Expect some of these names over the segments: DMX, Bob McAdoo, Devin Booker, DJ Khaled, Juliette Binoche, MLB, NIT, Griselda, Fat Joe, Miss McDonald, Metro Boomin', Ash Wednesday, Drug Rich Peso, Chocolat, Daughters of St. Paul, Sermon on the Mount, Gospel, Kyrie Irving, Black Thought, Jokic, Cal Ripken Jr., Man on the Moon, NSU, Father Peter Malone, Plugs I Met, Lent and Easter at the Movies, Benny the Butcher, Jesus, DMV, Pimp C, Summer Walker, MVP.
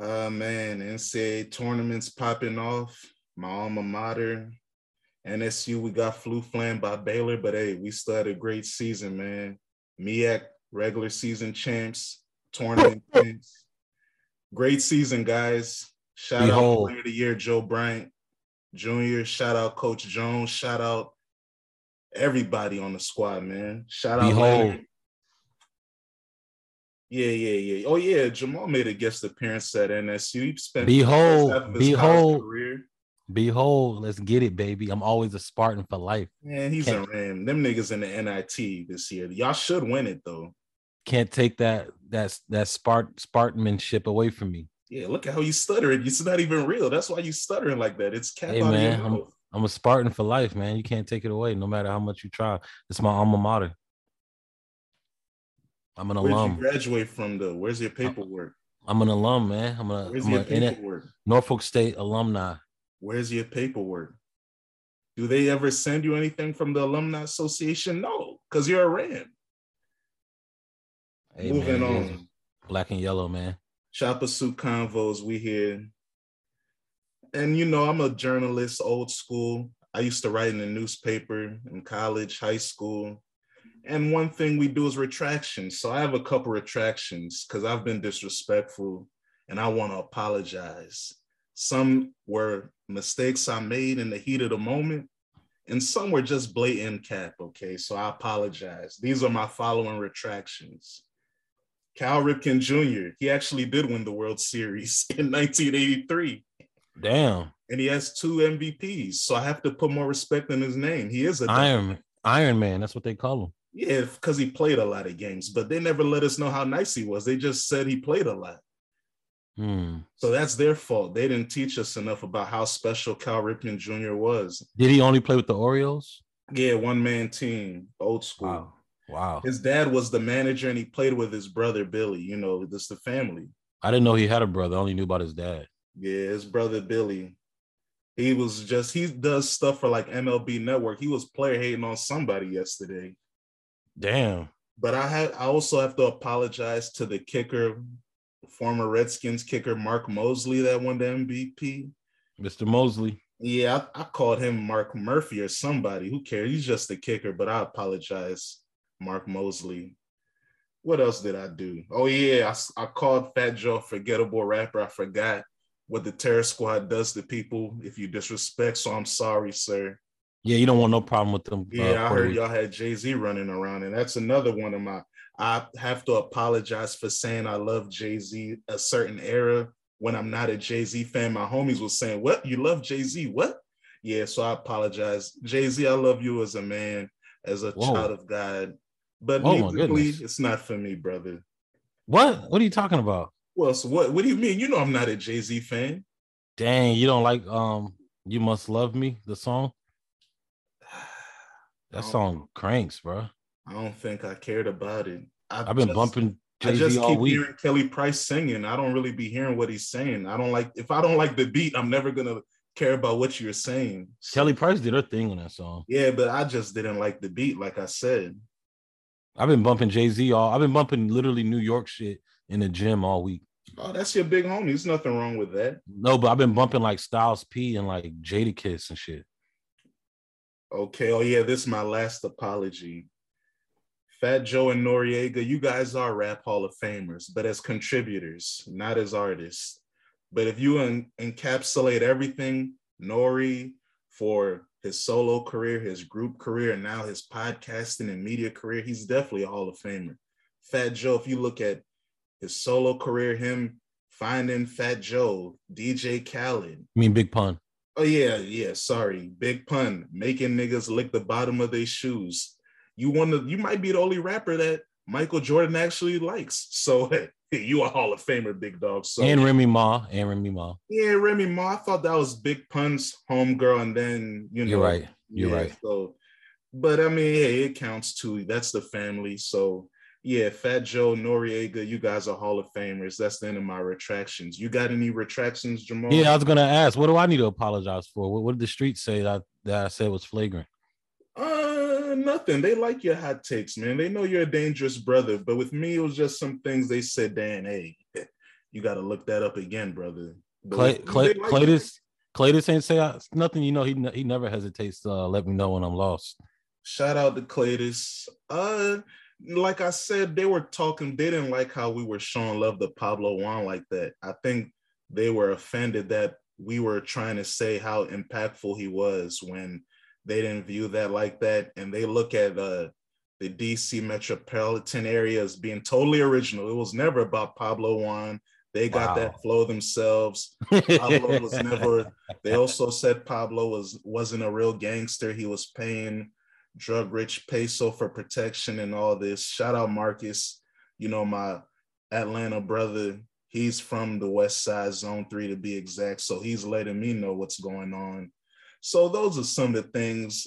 Man, NCAA tournaments popping off. My alma mater, NSU, we got flu flan by Baylor, but hey, we still had a great season, man. MEAC, regular season champs, tournament champs. Great season, guys. Shout out Player of the Year, Joe Bryant Jr. Shout out Coach Jones. Shout out everybody on the squad, man. Shout out. Behold. Yeah. Oh, yeah, Jamal made a guest appearance at NSU. He spent the first half of his career. Behold, let's get it, baby. I'm always a Spartan for life. Man, he's a Ram. Them niggas in the NIT this year. Y'all should win it, though. Can't take that Spartanmanship away from me. Yeah, look at how you stuttering. It's not even real. That's why you stuttering like that. It's cat. Hey, man, I'm a Spartan for life, man. You can't take it away no matter how much you try. It's my alma mater. I'm an alum. Where'd you graduate from, though? Where's your paperwork? I'm an alum, man. Norfolk State alumni. Where's your paperwork? Do they ever send you anything from the Alumni Association? No, because you're a Ram. Hey, moving on. Black and yellow, man. Shopper Suit Convos, we here. And, you know, I'm a journalist, old school. I used to write in the newspaper in college, high school. And one thing we do is retractions. So I have a couple retractions because I've been disrespectful and I want to apologize. Some were mistakes I made in the heat of the moment, and some were just blatant cap, okay? So I apologize. These are my following retractions. Cal Ripken Jr., he actually did win the World Series in 1983. Damn. And he has 2 MVPs, so I have to put more respect in his name. He is a Iron Man, that's what they call him. Yeah, because he played a lot of games, but they never let us know how nice he was. They just said he played a lot. So that's their fault. They didn't teach us enough about how special Cal Ripken Jr. was. Did he only play with the Orioles? Yeah, one-man team, old school. Wow. His dad was the manager, and he played with his brother, Billy. You know, just the family. I didn't know he had a brother. I only knew about his dad. Yeah, his brother, Billy. He does stuff for like MLB Network. He was player hating on somebody yesterday. Damn. But I also have to apologize to the kicker, former Redskins kicker Mark Moseley that won the MVP. Mr. Moseley. Yeah, I called him Mark Murphy or somebody. Who cares? He's just a kicker, but I apologize, Mark Moseley. What else did I do? Oh, yeah, I called Fat Joe forgettable rapper. I forgot what the terror squad does to people if you disrespect, so I'm sorry, sir. Yeah, you don't want no problem with them. Yeah, I heard y'all had Jay-Z running around, and that's another one of my... I have to apologize for saying I love Jay-Z a certain era when I'm not a Jay-Z fan. My homies was saying, what? You love Jay-Z? What? Yeah, so I apologize. Jay-Z, I love you as a man, as a child of God. But musically, it's not for me, brother. What? What are you talking about? Well, so what do you mean? You know I'm not a Jay-Z fan. Dang, you don't like You Must Love Me, the song? That song cranks, bro. I don't think I cared about it. I've been bumping Jay-Z all week. I just keep hearing Kelly Price singing. I don't really be hearing what he's saying. If I don't like the beat, I'm never going to care about what you're saying. Kelly Price did her thing on that song. Yeah, but I just didn't like the beat, like I said. I've been bumping Jay-Z I've been bumping literally New York shit in the gym all week. Oh, that's your big homie. There's nothing wrong with that. No, but I've been bumping like Styles P and like Jadakiss and shit. Okay. Oh, yeah. This is my last apology. Fat Joe and Noriega, you guys are Rap Hall of Famers, but as contributors, not as artists. But if you encapsulate everything, Nori for his solo career, his group career, and now his podcasting and media career, he's definitely a Hall of Famer. Fat Joe, if you look at his solo career, him finding Fat Joe, DJ Khaled. You mean Big Pun? Oh, yeah, sorry. Big Pun, making niggas lick the bottom of their shoes. You might be the only rapper that Michael Jordan actually likes. So hey, you a Hall of Famer, big dog. So, and Remy Ma. Yeah, Remy Ma. I thought that was Big Pun's homegirl, and then you're right. You're right. So, but I mean, hey, it counts too. That's the family. So yeah, Fat Joe, Noriega, you guys are Hall of Famers. That's the end of my retractions. You got any retractions, Jamal? Yeah, I was gonna ask. What do I need to apologize for? What did the streets say that I said was flagrant? Nothing. They like your hot takes, man. They know you're a dangerous brother, but with me, it was just some things they said, Dan, hey, you got to look that up again, brother. Claytis ain't say nothing. You know, he never hesitates to let me know when I'm lost. Shout out to Claytis. Like I said, they were talking. They didn't like how we were showing love to Pablo Juan like that. I think they were offended that we were trying to say how impactful he was when they didn't view that like that. And they look at the DC metropolitan area as being totally original. It was never about Pablo Juan. They got that flow themselves. Pablo was never. They also said Pablo wasn't a real gangster. He was paying Drug Rich Peso for protection and all this. Shout out Marcus, you know, my Atlanta brother. He's from the West Side, Zone 3 to be exact. So he's letting me know what's going on. So those are some of the things.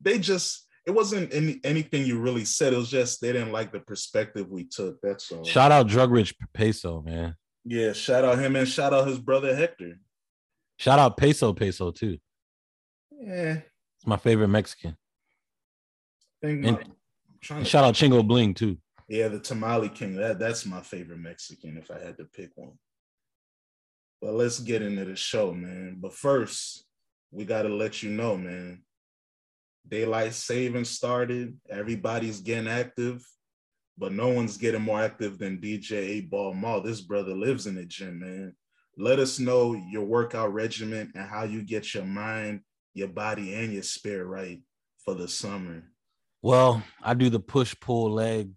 They just, it wasn't anything you really said. It was just they didn't like the perspective we took. That's all. Shout out Drug Rich Peso, man. Yeah, shout out him and shout out his brother Hector. Shout out Peso too. Yeah. It's my favorite Mexican. And shout out Chingo Bling too. Yeah, the Tamale King. That's my favorite Mexican if I had to pick one. But let's get into the show, man. But first, we got to let you know, man. Daylight saving started. Everybody's getting active. But no one's getting more active than DJ 8-Ball Maul. This brother lives in the gym, man. Let us know your workout regimen and how you get your mind, your body, and your spirit right for the summer. Well, I do the push-pull-leg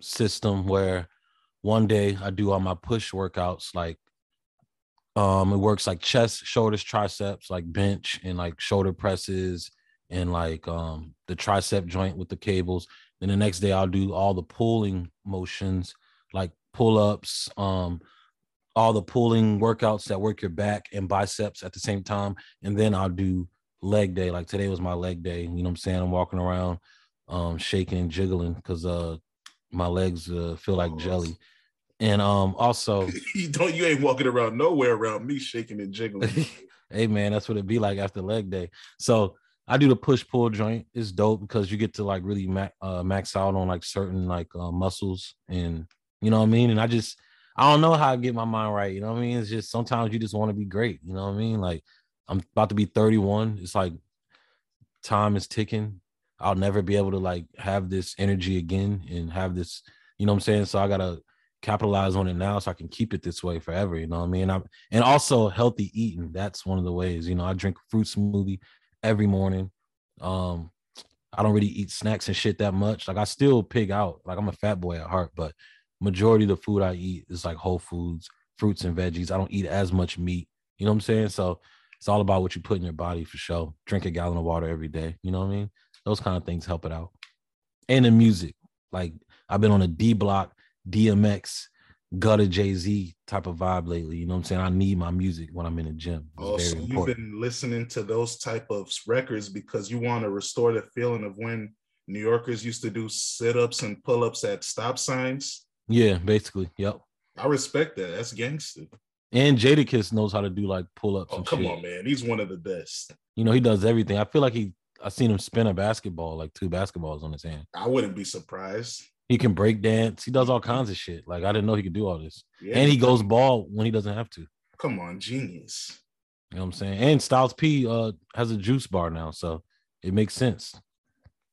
system where one day I do all my push workouts. Like it works like chest, shoulders, triceps, like bench and like shoulder presses and like the tricep joint with the cables. Then the next day I'll do all the pulling motions, like pull-ups, all the pulling workouts that work your back and biceps at the same time. And then I'll do leg day. Like today was my leg day. You know what I'm saying? I'm walking around shaking and jiggling because my legs feel like jelly. And also you ain't walking around nowhere around me shaking and jiggling. Hey man, that's what it'd be like after leg day. So I do the push-pull joint. It's dope because you get to like really max out on like certain like muscles and you know what I mean? And I don't know how I get my mind right. You know what I mean? It's just sometimes you just want to be great. You know what I mean? Like I'm about to be 31. It's like time is ticking. I'll never be able to like have this energy again and have this, you know what I'm saying? So I got to capitalize on it now so I can keep it this way forever. You know what I mean? And also healthy eating. That's one of the ways, you know, I drink a fruit smoothie every morning. I don't really eat snacks and shit that much. Like I still pig out. Like I'm a fat boy at heart, but majority of the food I eat is like whole foods, fruits and veggies. I don't eat as much meat. You know what I'm saying? So it's all about what you put in your body for sure. Drink a gallon of water every day. You know what I mean? Those kind of things help it out. And the music. Like I've been on a D Block, DMX, Gutter Jay-Z type of vibe lately. You know what I'm saying? I need my music when I'm in the gym. Oh, so you've been listening to those type of records because you want to restore the feeling of when New Yorkers used to do sit-ups and pull-ups at stop signs? Yeah, basically. Yep. I respect that. That's gangster. And Jadakiss knows how to do like pull-ups. Oh, come on, man. He's one of the best. You know, he does everything. I feel like I seen him spin a basketball, like 2 basketballs on his hand. I wouldn't be surprised. He can break dance. He does all kinds of shit. Like, I didn't know he could do all this. Yeah. And he goes bald when he doesn't have to. Come on, genius. You know what I'm saying? And Styles P has a juice bar now, so it makes sense.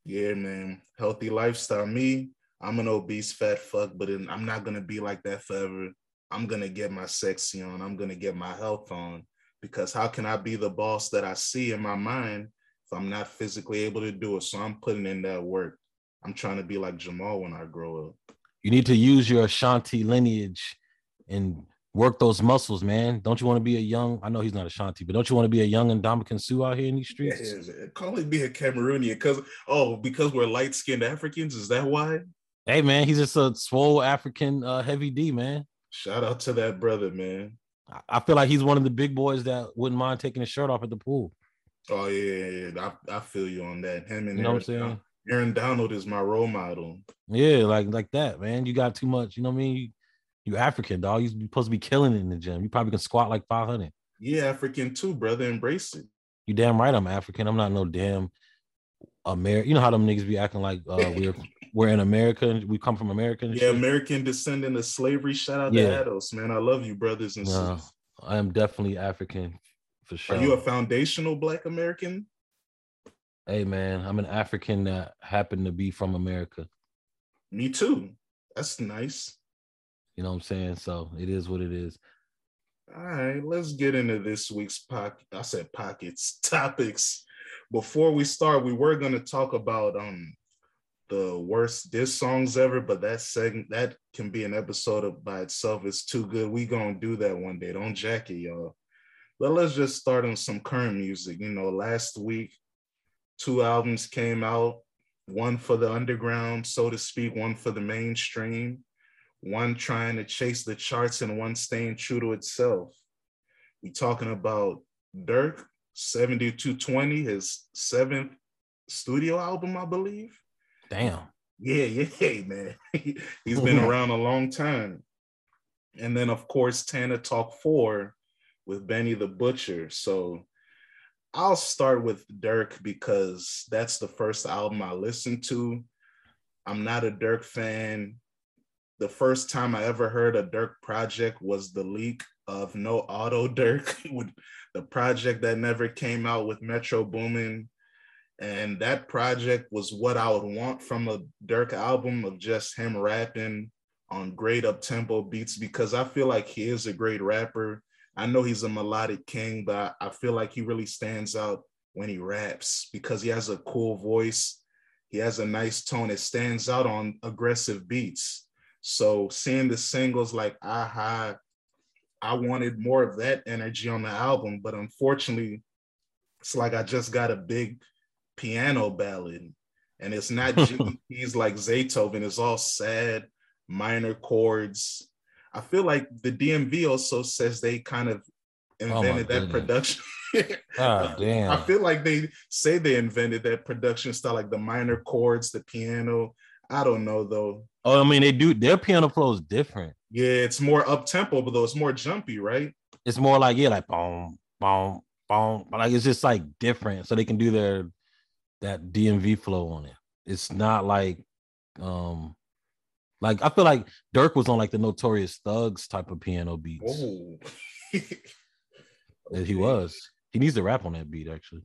Yeah, man. Healthy lifestyle. Me, I'm an obese fat fuck, but I'm not going to be like that forever. I'm going to get my sexy on. I'm going to get my health on. Because how can I be the boss that I see in my mind if I'm not physically able to do it? So I'm putting in that work. I'm trying to be like Jamal when I grow up. You need to use your Ashanti lineage and work those muscles, man. Don't you want to be a young? I know he's not Ashanti, but don't you want to be a young Ndamukong Suh out here in these streets? Yeah, call it be a Cameroonian because we're light-skinned Africans. Is that why? Hey, man, he's just a swole African heavy D, man. Shout out to that brother, man. I feel like he's one of the big boys that wouldn't mind taking his shirt off at the pool. Oh yeah. I feel you on that. Him and you know what I'm saying? Aaron Donald is my role model. Yeah, like that, man. You got too much. You know what I mean? You African, dog. You're supposed to be killing it in the gym. You probably can squat like 500. Yeah, African too, brother. Embrace it. You damn right I'm African. I'm not no damn America. You know how them niggas be acting like we're in America. We come from America. Yeah, shit. American descendant of slavery. Shout out to Ados, man. I love you, brothers and sisters. I am definitely African for sure. Are you a foundational Black American? Hey, man, I'm an African that happened to be from America. Me too. That's nice. You know what I'm saying? So it is what it is. All right, let's get into this week's pocket. I said pockets, topics. Before we start, we were going to talk about the worst diss songs ever, but that segment, that can be an episode of by itself. It's too good. We going to do that one day. Don't jack it, y'all. But let's just start on some current music. You know, last week, 2 albums came out, one for the underground, so to speak, one for the mainstream, one trying to chase the charts and one staying true to itself. We talking about Durk, 7220, his 7th studio album, I believe. Damn. Yeah, man. He's been around a long time. And then, of course, Tana Talk 4 with Benny the Butcher. So I'll start with Durk because that's the first album I listened to. I'm not a Durk fan. The first time I ever heard a Durk project was the leak of No Auto Durk, the project that never came out with Metro Boomin. And that project was what I would want from a Durk album, of just him rapping on great up-tempo beats, because I feel like he is a great rapper. I know he's a melodic king, but I feel like he really stands out when he raps because he has a cool voice. He has a nice tone. It stands out on aggressive beats. So seeing the singles like Aha, I wanted more of that energy on the album, but unfortunately, it's like I just got a big piano ballad, and it's not jiggy keys like Zaytoven. It's all sad, minor chords. I feel like the DMV also says they kind of invented that production. Oh, damn. I feel like they say they invented that production style, like the minor chords, the piano. I don't know though. Oh, I mean, they do. Their piano flow is different. Yeah, it's more up tempo, but though it's more jumpy, right? It's more like like boom, boom, boom. But like it's just like different, so they can do that DMV flow on it. It's not like, like I feel like Durk was on like the Notorious Thugs type of piano beats. Oh, he was. He needs to rap on that beat actually.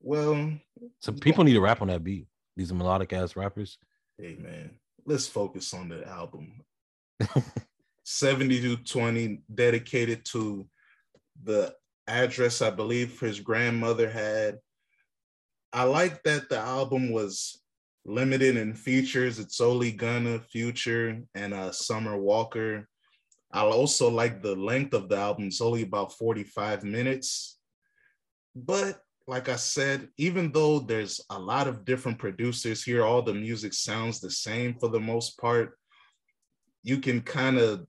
Well, some people need to rap on that beat. These are melodic ass rappers. Hey man, let's focus on the album. 7220, dedicated to the address I believe his grandmother had. I like that the album was limited in features. It's only Gunna, Future, and Summer Walker. I also like the length of the album. It's only about 45 minutes. But like I said, even though there's a lot of different producers here, all the music sounds the same for the most part. You can kind of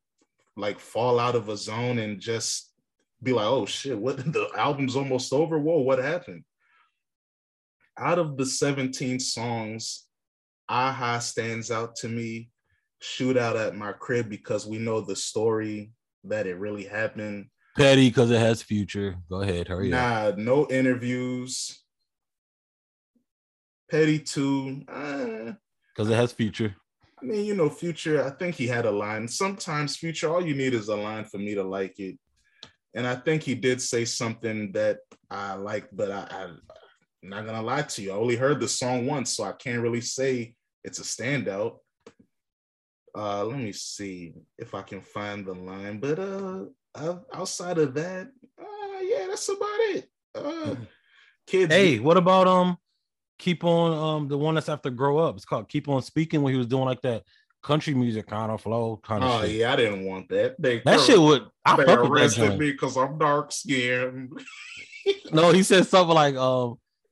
like fall out of a zone and just be like, oh shit, what, the album's almost over? Whoa, what happened? Out of the 17 songs, Aha stands out to me. Shootout at My Crib, because we know the story that it really happened. Petty, because it has Future. Go ahead, hurry up. Nah, No Interviews. Petty 2. Because it has Future. I mean, you know, Future, I think he had a line. Sometimes Future, all you need is a line for me to like it. And I think he did say something that I liked, but I'm not going to lie to you. I only heard the song once, so I can't really say it's a standout. Let me see if I can find the line. But outside of that, yeah, that's about it. Kids. Hey, what about Keep On, the one that's after Grow Up? It's called Keep On Speaking, when he was doing like that country music kind of flow kind of shit. Oh yeah, I didn't want that. That shit would, I fuck with that joint. Me because I'm dark skinned. No, he said something like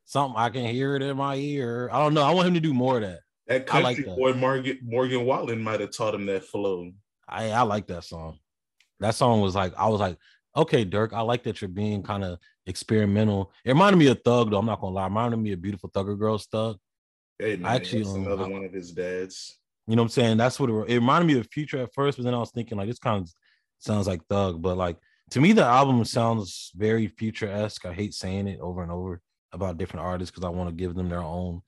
something I can hear it in my ear. I don't know. I want him to do more of that. That country boy Morgan Wallen might have taught him that flow. I like that song. That song was like, I was like, okay, Durk, I like that you're being kind of experimental. It reminded me of Thug, though. I'm not gonna lie, it reminded me of Beautiful Thugger Girls Thug. Hey, man, actually, that's another one of his dads. You know what I'm saying? That's what it reminded me of Future at first, but then I was thinking like this kind of sounds like Thug, but like to me the album sounds very Future-esque. I hate saying it over and over. about different artists because I want to give them their own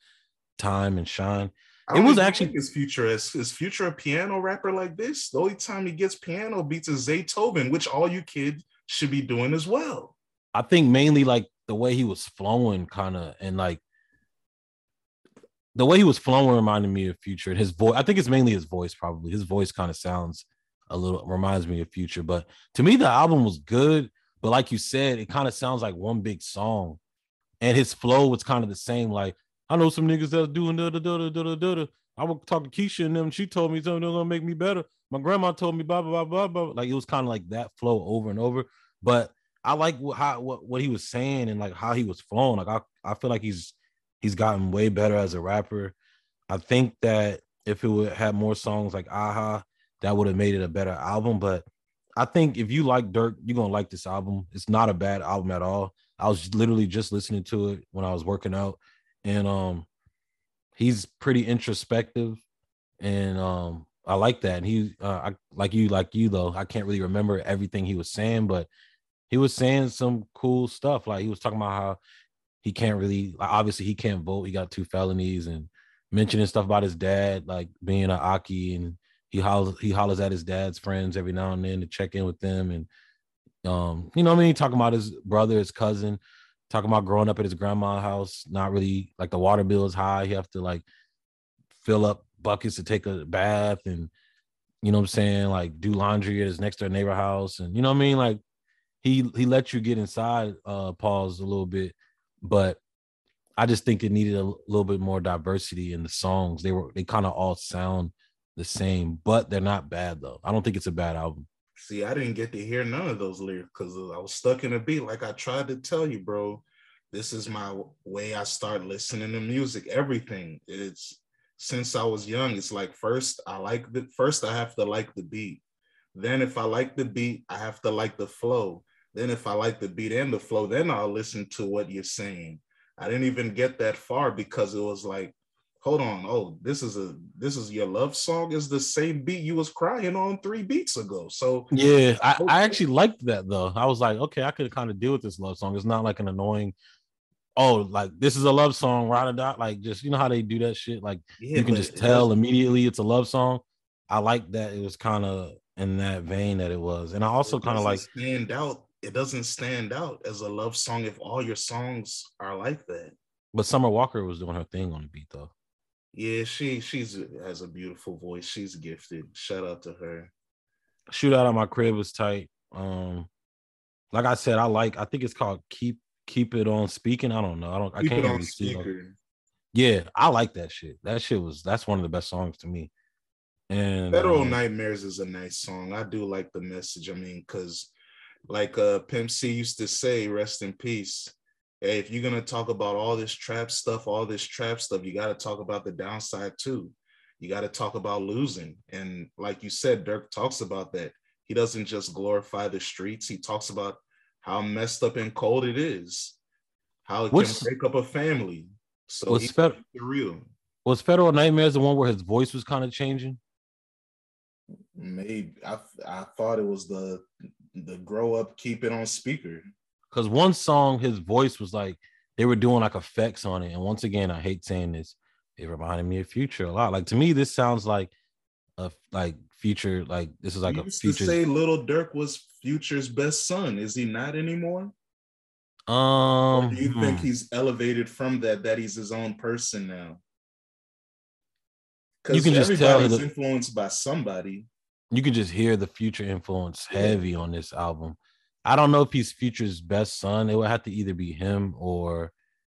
time and shine. It was actually his Future. Is Future a piano rapper like this? The only time he gets piano beats is Zaytoven, which all you kids should be doing as well. I think mainly like the way he was flowing, kind of, and like the way he was flowing reminded me of Future. And his voice, I think it's mainly his voice, probably. His voice kind of sounds a little, reminds me of Future. But to me, the album was good. But like you said, it kind of sounds like one big song. And his flow was kind of the same, like, I know some niggas that's doing da-da-da-da-da-da-da. I would talk to Keisha and them. She told me something that's going to make me better. My grandma told me blah, blah, blah, blah, blah. Like, it was kind of like that flow over and over. But I like what he was saying and, like, how he was flowing. Like, I feel like he's gotten way better as a rapper. I think that if it would have more songs like Aha, that would have made it a better album. But I think if you like Durk, you're going to like this album. It's not a bad album at all. I was literally just listening to it when I was working out. And he's pretty introspective, and I like that. And he, I, like you though, I can't really remember everything he was saying, but he was saying some cool stuff. Like he was talking about how he can't really, obviously he can't vote. He got 2 felonies, and mentioning stuff about his dad, like being an Aki, and he hollers at his dad's friends every now and then to check in with them, and you know what I mean. He talking about his brother, his cousin. Talking about growing up at his grandma's house, not really, like the water bill is high. You have to like fill up buckets to take a bath, and you know what I'm saying? Like do laundry at his next door neighbor house. And you know what I mean? Like he let you get inside, pause a little bit, but I just think it needed a little bit more diversity in the songs. They kind of all sound the same, but they're not bad though. I don't think it's a bad album. See, I didn't get to hear none of those lyrics because I was stuck in a beat. Like I tried to tell you, bro, this is my way I start listening to music. Everything. It's since I was young. It's like first I have to like the beat. Then if I like the beat, I have to like the flow. Then if I like the beat and the flow, then I'll listen to what you're saying. I didn't even get that far because it was like, hold on, oh, this is your love song is the same beat you was crying on 3 beats ago. So yeah, I actually liked that though. I was like, okay, I could kind of deal with this love song. It's not like an annoying, oh, like this is a love song, rah da da. Like just you know how they do that shit. Like yeah, you can just tell immediately it's a love song. I like that it was kind of in that vein that it was, and I also kind of like stand out. It doesn't stand out as a love song if all your songs are like that. But Summer Walker was doing her thing on the beat though. Yeah, she's has a beautiful voice. She's gifted. Shout out to her. Shootout at My Crib was tight. Like I said, I think it's called Keep It On Speaking. I don't know. I can't even see. Yeah, I like that shit. That's one of the best songs to me. And Federal Nightmares is a nice song. I do like the message. I mean, because like Pimp C used to say, rest in peace. Hey, if you're going to talk about all this trap stuff, you got to talk about the downside too. You got to talk about losing. And like you said, Durk talks about that. He doesn't just glorify the streets. He talks about how messed up and cold it is, how it can break up a family. So it's real. Was Federal Nightmares the one where his voice was kind of changing? Maybe. I thought it was the grow up, keep it on speaker. Because one song, his voice was like, they were doing like effects on it. And once again, I hate saying this, it reminded me of Future a lot. Like to me, this sounds like a Future. Like this is like a Future. You say Lil Durk was Future's best son. Is he not anymore? Or do you think he's elevated from that he's his own person now? Because everybody's influenced by somebody. You can just hear the Future influence heavy on this album. I don't know if he's Future's best son. It would have to either be him or,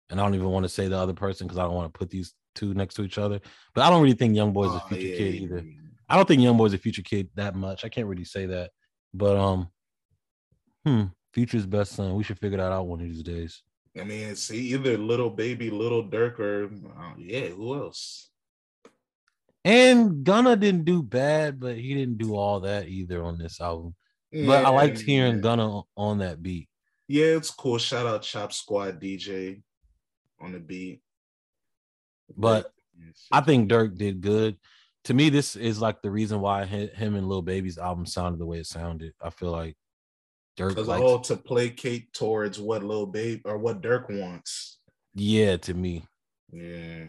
and I don't even want to say the other person because I don't want to put these two next to each other. But I don't really think Youngboy's a Future kid either. I don't think Youngboy's a Future kid that much. I can't really say that. But Future's best son. We should figure that out one of these days. I mean, it's either Little Baby, Little Durk, or who else? And Gunna didn't do bad, but he didn't do all that either on this album. But I liked hearing Gunna on that beat. Yeah, it's cool. Shout out Chop Squad DJ on the beat. But I think Durk did good. To me, this is like the reason why him and Lil Baby's album sounded the way it sounded. I feel like Durk, to placate towards what Lil Baby or what Durk wants. Yeah, to me. Yeah.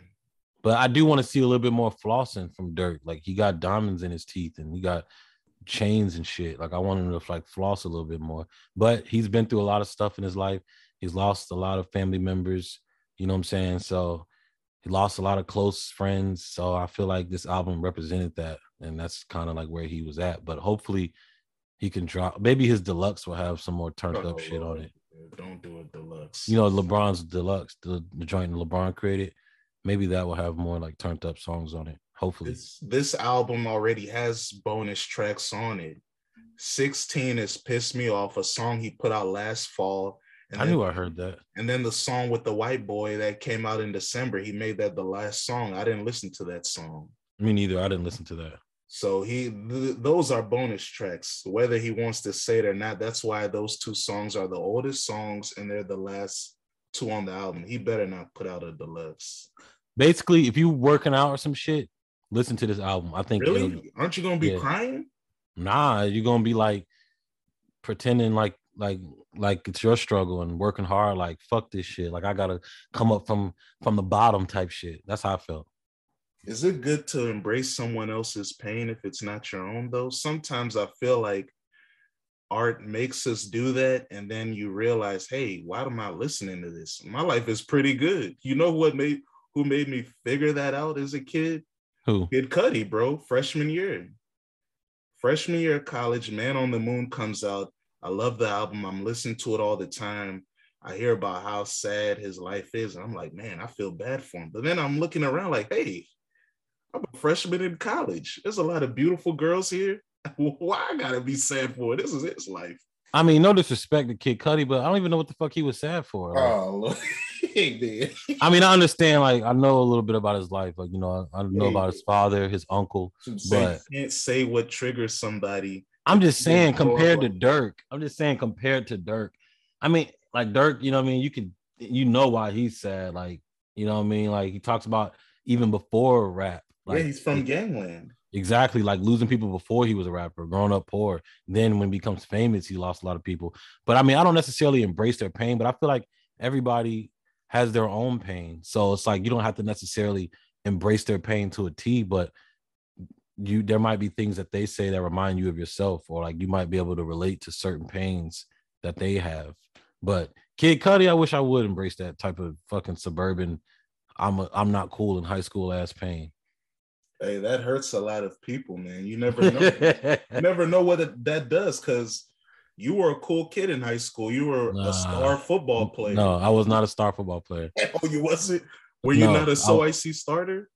But I do want to see a little bit more flossing from Durk. Like, he got diamonds in his teeth and he got chains and shit. Like, I want him to, like, floss a little bit more. But he's been through a lot of stuff in his life. He's lost a lot of family members. You know what I'm saying? So he lost a lot of close friends. So I feel like this album represented that. And that's kind of like where he was at. But hopefully he can drop. Maybe his deluxe will have some more turned up shit on it. Don't do a deluxe. You know, LeBron's deluxe, the joint LeBron created. Maybe that will have more like turned up songs on it. Hopefully. This album already has bonus tracks on it. 16 is Pissed Me Off, a song he put out last fall. I knew I heard that. And then the song with the white boy that came out in December, he made that the last song. I didn't listen to that song. Me neither. I didn't listen to that. So those are bonus tracks, whether he wants to say it or not. That's why those two songs are the oldest songs, and they're the last two on the album. He better not put out a deluxe. Basically, if you working out or some shit, listen to this album. I think. Really? Aren't you gonna be crying? Nah, you're gonna be like pretending like it's your struggle and working hard. Like, fuck this shit. Like, I gotta come up from the bottom type shit. That's how I felt. Is it good to embrace someone else's pain if it's not your own, though? Sometimes I feel like art makes us do that, and then you realize, hey, why am I listening to this? My life is pretty good. You know who made me figure that out as a kid? Who? Kid Cudi, bro. Freshman year of college, Man on the Moon comes out. I love the album. I'm listening to it all the time. I hear about how sad his life is, and I'm like, man, I feel bad for him. But then I'm looking around like, hey, I'm a freshman in college. There's a lot of beautiful girls here. Why I gotta be sad for it? This is his life. I mean, no disrespect to Kid Cudi, but I don't even know what the fuck he was sad for. Like, oh, look. He did. I mean, I understand. Like, I know a little bit about his life. Like, you know, I know about his father, his uncle. But you can't say what triggers somebody. I'm just saying, compared to Durk. I mean, like, Durk, you know what I mean? You can, you know why he's sad. Like, you know what I mean? Like, he talks about even before rap. Like, yeah, he's from gangland. Exactly, like losing people before he was a rapper, growing up poor. Then when he becomes famous, he lost a lot of people. But I mean, I don't necessarily embrace their pain, but I feel like everybody has their own pain. So it's like, you don't have to necessarily embrace their pain to a T, but there might be things that they say that remind you of yourself, or like you might be able to relate to certain pains that they have. But Kid Cudi, I wish I would embrace that type of fucking suburban, I'm not cool in high school ass pain. Hey, that hurts a lot of people, man. You never know. You never know what that does, because you were a cool kid in high school. You were a star football player. No, I was not a star football player. Oh, you wasn't? Were you not a So Icy starter?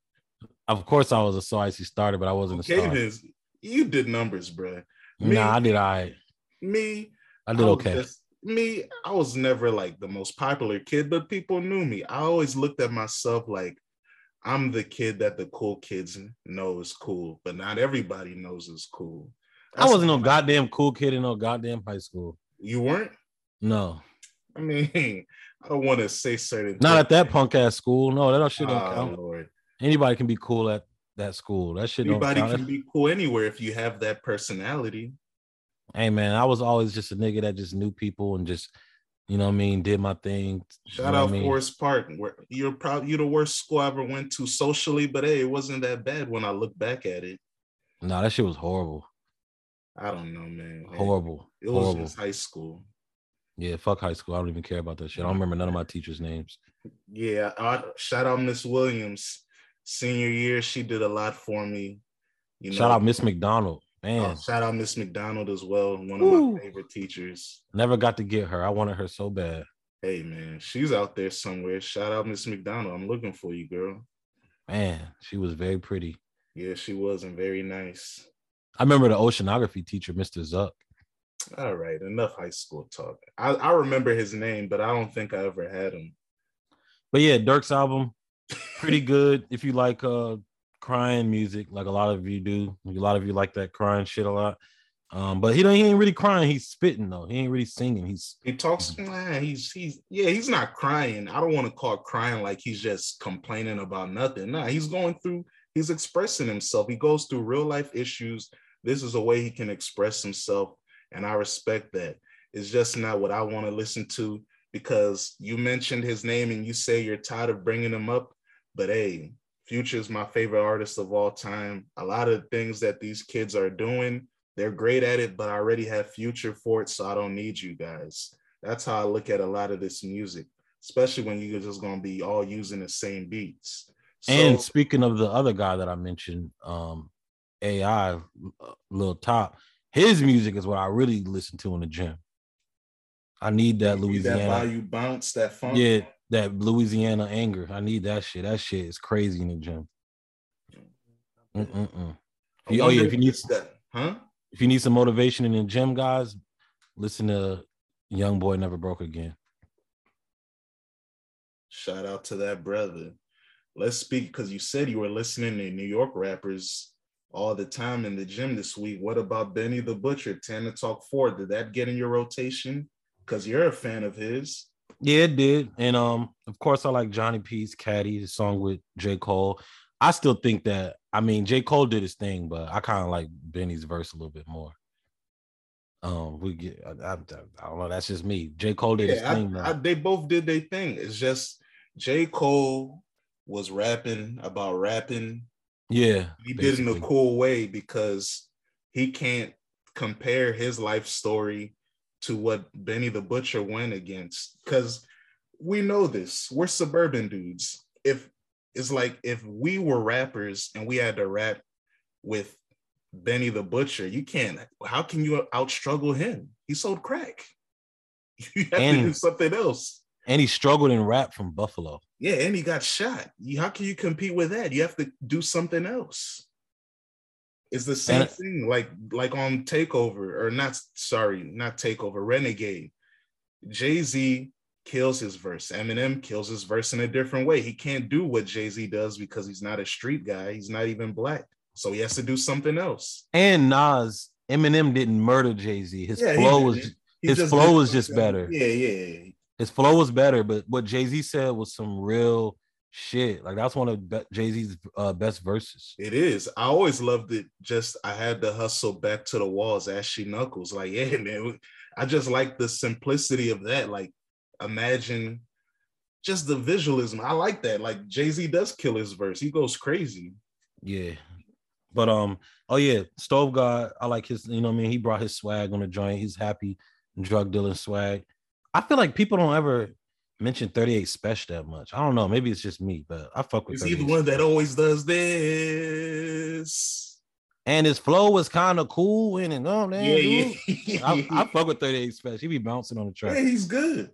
Of course I was a So Icy starter, but I wasn't a star. You did numbers, bro. I did all right. I was never like the most popular kid, but people knew me. I always looked at myself like, I'm the kid that the cool kids know is cool, but not everybody knows is cool. I wasn't no goddamn cool kid in no goddamn high school. You weren't? No. I mean, I don't want to say certain. Not at that punk ass school. No, that shit don't count. Lord. Anybody can be cool at that school. That shit don't count. Anybody can be cool anywhere if you have that personality. Hey man, I was always just a nigga that just knew people and just, you know what I mean, did my thing. Shout out Forest Park. You're probably the worst school I ever went to socially, but hey, it wasn't that bad when I look back at it. No, that shit was horrible. I don't know, man. Horrible. It was just high school. Yeah, fuck high school. I don't even care about that shit. I don't remember none of my teachers' names. Yeah, shout out Miss Williams. Senior year, she did a lot for me. You know? Shout out Miss McDonald. Man. Oh, shout out Miss McDonald as well, one of my favorite teachers. Never got to get her. I wanted her so bad. Hey, man, she's out there somewhere. Shout out Miss McDonald. I'm looking for you, girl. Man, she was very pretty. Yeah, she was, and very nice. I remember the oceanography teacher, Mr. Zuck. All right, enough high school talk. I remember his name, but I don't think I ever had him. But yeah, Durk's album, pretty good. If you like crying music, like a lot of you do. A lot of you like that crying shit a lot. But he ain't really crying. He's spitting though. He ain't really singing. He talks. Man, he's not crying. I don't want to call it crying like he's just complaining about nothing. Nah, he's going through. He's expressing himself. He goes through real life issues. This is a way he can express himself, and I respect that. It's just not what I want to listen to. because you mentioned his name and you say you're tired of bringing him up, but hey, Future is my favorite artist of all time. A lot of things that these kids are doing, they're great at it, but I already have Future for it, so I don't need you guys. That's how I look at a lot of this music, especially when you're just going to be all using the same beats. So, and speaking of the other guy that I mentioned, AI, Lil Top, his music is what I really listen to in the gym. I need that Louisiana. That value bounce, that funk. Yeah, that Louisiana anger. I need that shit. That shit is crazy in the gym. Oh, yeah, if you need that, if you need some motivation in the gym, guys, listen to Young Boy Never Broke Again. Shout out to that brother. Let's speak, because you said you were listening to New York rappers all the time in the gym this week. What about Benny the Butcher, Tana Talk 4? Did that get in your rotation? Because you're a fan of his. Yeah, it did. And of course, I like Johnny P's Caddy, his song with J. Cole. I still think that, I mean, J. Cole did his thing, but I kind of like Benny's verse a little bit more. I don't know, that's just me. J. Cole did his thing. They both did their thing. It's just J. Cole was rapping about rapping. Yeah. He basically did it in a cool way because he can't compare his life story to what Benny the Butcher went against. Because we know this. We're suburban dudes. If we were rappers and we had to rap with Benny the Butcher, how can you outstruggle him? He sold crack. You have to do something else. And he struggled in rap from Buffalo. Yeah, and he got shot. How can you compete with that? You have to do something else. It's the same thing, like on Takeover, Renegade. Jay-Z kills his verse. Eminem kills his verse in a different way. He can't do what Jay-Z does because he's not a street guy. He's not even black. So he has to do something else. And Nas, Eminem didn't murder Jay-Z. His flow was just better. Yeah. His flow was better, but what Jay-Z said was some real shit. Like, that's one of Jay-Z's best verses. It is. I always loved it. Just, I had to hustle back to the walls, ashy knuckles. Like, yeah, man. I just like the simplicity of that. Like, imagine just the visualism. I like that. Like, Jay-Z does kill his verse. He goes crazy. Yeah. But, oh, yeah, Stove God, I like his, you know what I mean? He brought his swag on the joint. He's happy drug dealing swag. I feel like people don't ever mention 38 Special that much. I don't know. Maybe it's just me, but I fuck with 38 Special. He's the one that always does this. And his flow was kind of cool in and on. I fuck with 38 Special. He be bouncing on the track. Yeah, he's good.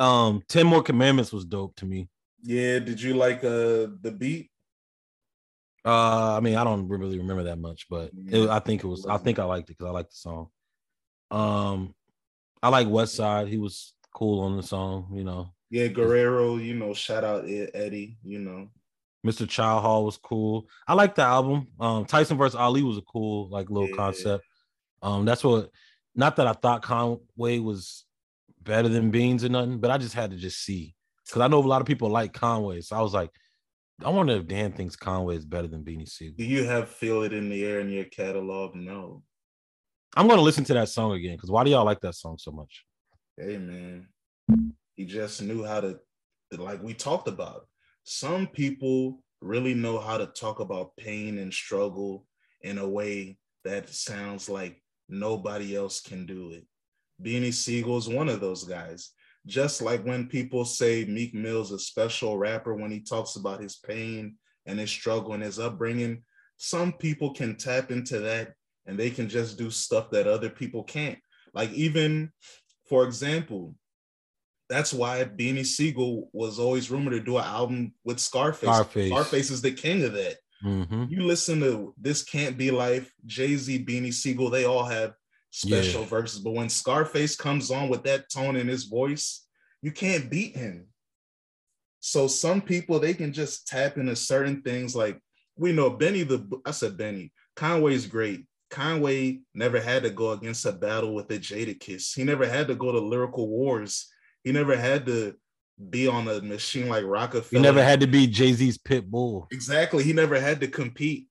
10 More Commandments was dope to me. Yeah, did you like the beat? I mean, I don't really remember that much, but I think I liked it because I liked the song. I like Westside. He was cool on the song, you know. Yeah, Guerrero, you know, shout out Eddie, you know. Mr. Child Hall was cool. I like the album. Tyson vs. Ali was a cool, like, little concept. That's what, not that I thought Conway was better than Beans or nothing, but I just had to just see. Because I know a lot of people like Conway, so I was like, I wonder if Dan thinks Conway is better than Beanie Sigel. Do you have Feel It in the Air in your catalog? No. I'm going to listen to that song again, because why do y'all like that song so much? Hey, man. He just knew how to, like we talked about. Some people really know how to talk about pain and struggle in a way that sounds like nobody else can do it. Beanie Sigel is one of those guys. Just like when people say Meek Mill's a special rapper when he talks about his pain and his struggle and his upbringing, some people can tap into that and they can just do stuff that other people can't. Like, even, for example, that's why Beanie Sigel was always rumored to do an album with Scarface. Scarface is the king of that. Mm-hmm. You listen to This Can't Be Life, Jay-Z, Beanie Sigel, they all have special verses. But when Scarface comes on with that tone in his voice, you can't beat him. So some people, they can just tap into certain things. Like, we know Conway's great. Conway never had to go against a battle with a Jadakiss. He never had to go to lyrical wars. He never had to be on a machine like Rockefeller. He never had to be Jay-Z's pit bull. Exactly. He never had to compete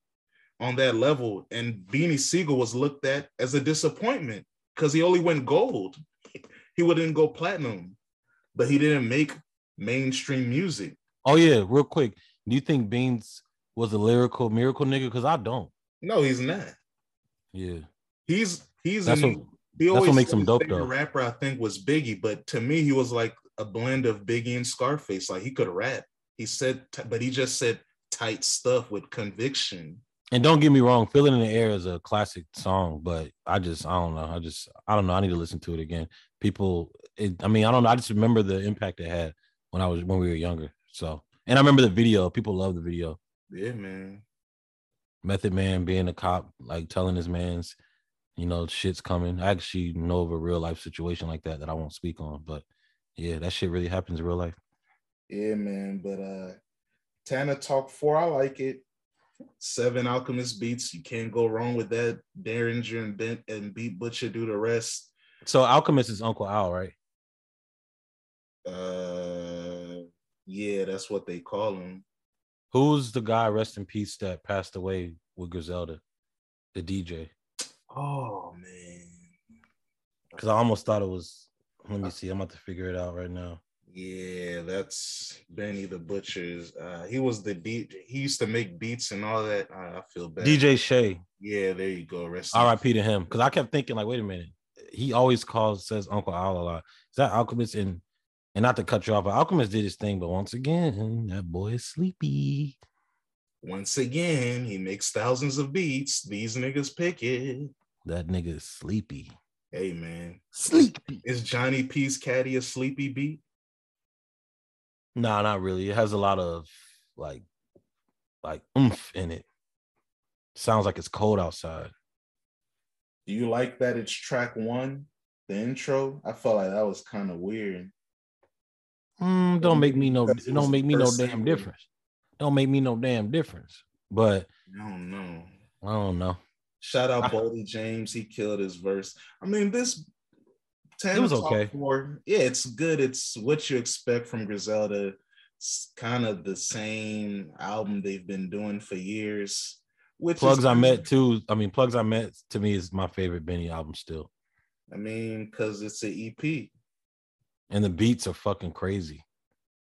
on that level. And Beanie Sigel was looked at as a disappointment because he only went gold. He wouldn't go platinum. but he didn't make mainstream music. Oh yeah, real quick, do you think Beans was a lyrical miracle nigga? Because I don't. No, he's not. Yeah, he's that's what, he always that's what makes him dope though. Rapper I think was Biggie, but to me he was like a blend of Biggie and Scarface. Like he could rap. He said, but he just said tight stuff with conviction. And don't get me wrong, "Feeling in the Air" is a classic song, but I don't know. I need to listen to it again. I don't know. I just remember the impact it had when we were younger. So, and I remember the video. People love the video. Yeah, man. Method Man being a cop, like telling his man's, shit's coming. I actually know of a real life situation like that I won't speak on, but yeah, that shit really happens in real life. Yeah, man. But Tana Talk 4, I like it. 7 Alchemist beats. You can't go wrong with that. Derringer and Bent and Beat Butcher do the rest. So Alchemist is Uncle Al, right? Yeah, that's what they call him. Who's the guy, rest in peace, that passed away with Griselda? The DJ. Oh, man. Because I almost thought it was... Let me see. I'm about to figure it out right now. Yeah, that's Benny the Butcher's. He was the DJ. He used to make beats and all that. I feel bad. DJ Shay. Yeah, there you go. R.I.P. to him. Because I kept thinking, wait a minute. He always says Uncle Al a lot. Is that Alchemist? And not to cut you off, but Alchemist did his thing. But once again, that boy is sleepy. Once again, he makes thousands of beats. These niggas pick it. That nigga is sleepy. Hey, man. Sleepy. Is Johnny P's Caddy a sleepy beat? Nah, not really. It has a lot of like oomph in it. Sounds like it's cold outside. Do you like that it's track 1, the intro? I felt like that was kind of weird. Don't make me no damn difference. But I don't know. Shout out Boldy James. He killed his verse. I mean, it was okay. 4, yeah, it's good. It's what you expect from Griselda. It's kind of the same album they've been doing for years. Plugs I Met to me is my favorite Benny album still. I mean, because it's an EP. And the beats are fucking crazy.